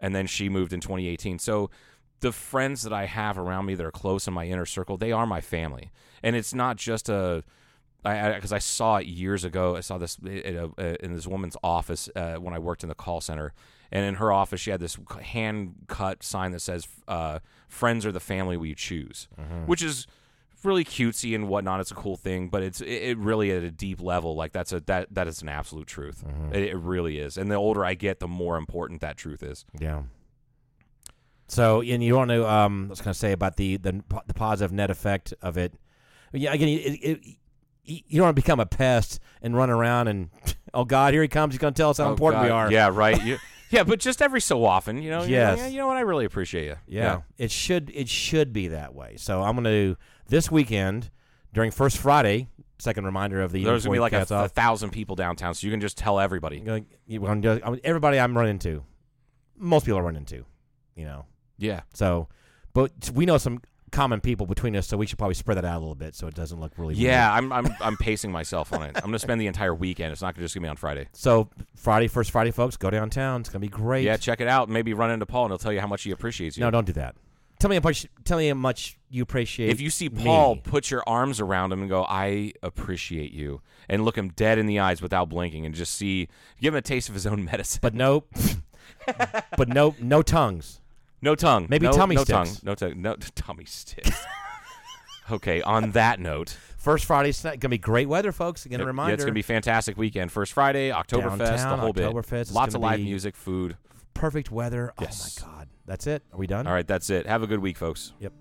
and then she moved in 2018. So the friends that I have around me that are close in my inner circle, they are my family, and it's not just because I saw it years ago. I saw this in this woman's office when I worked in the call center, and in her office she had this hand-cut sign that says, "Friends are the family we choose," which is really cutesy and whatnot. It's a cool thing, but it really at a deep level, like that is an absolute truth. It really is, and the older I get, the more important that truth is. Yeah. So, and you want to I was going to say about the positive net effect of it. Yeah, again, you don't want to become a pest and run around and oh God, here he comes, he's going to tell us how important we are. Yeah, right. Yeah, but just every so often, you know. Yes. You know what? I really appreciate you. Yeah. It should be that way. So I'm going to. This weekend, during First Friday, second reminder of the there's going to be like 1,000 people downtown, so you can just tell everybody. Everybody I'm running into, most people I run into, you know. Yeah. So, but we know some common people between us, so we should probably spread that out a little bit so it doesn't look really weird. Yeah, I'm pacing myself on it. I'm going to spend the entire weekend. It's not going to just be on Friday. So Friday, First Friday, folks, go downtown. It's going to be great. Yeah, check it out. Maybe run into Paul, and he'll tell you how much he appreciates you. No, don't do that. Tell me how much you appreciate. If you see Paul, put your arms around him and go, "I appreciate you," and look him dead in the eyes without blinking, and just give him a taste of his own medicine. But no, no tongues, no tongue, maybe tummy sticks, no tummy sticks. Okay. On that note, First Friday's gonna be great weather, folks. Again, a reminder. Yeah, it's gonna be fantastic weekend. First Friday, Oktoberfest, the whole bit. Lots of live music, food. Perfect weather. Yes. Oh, my God. That's it. Are we done? All right, that's it. Have a good week, folks. Yep.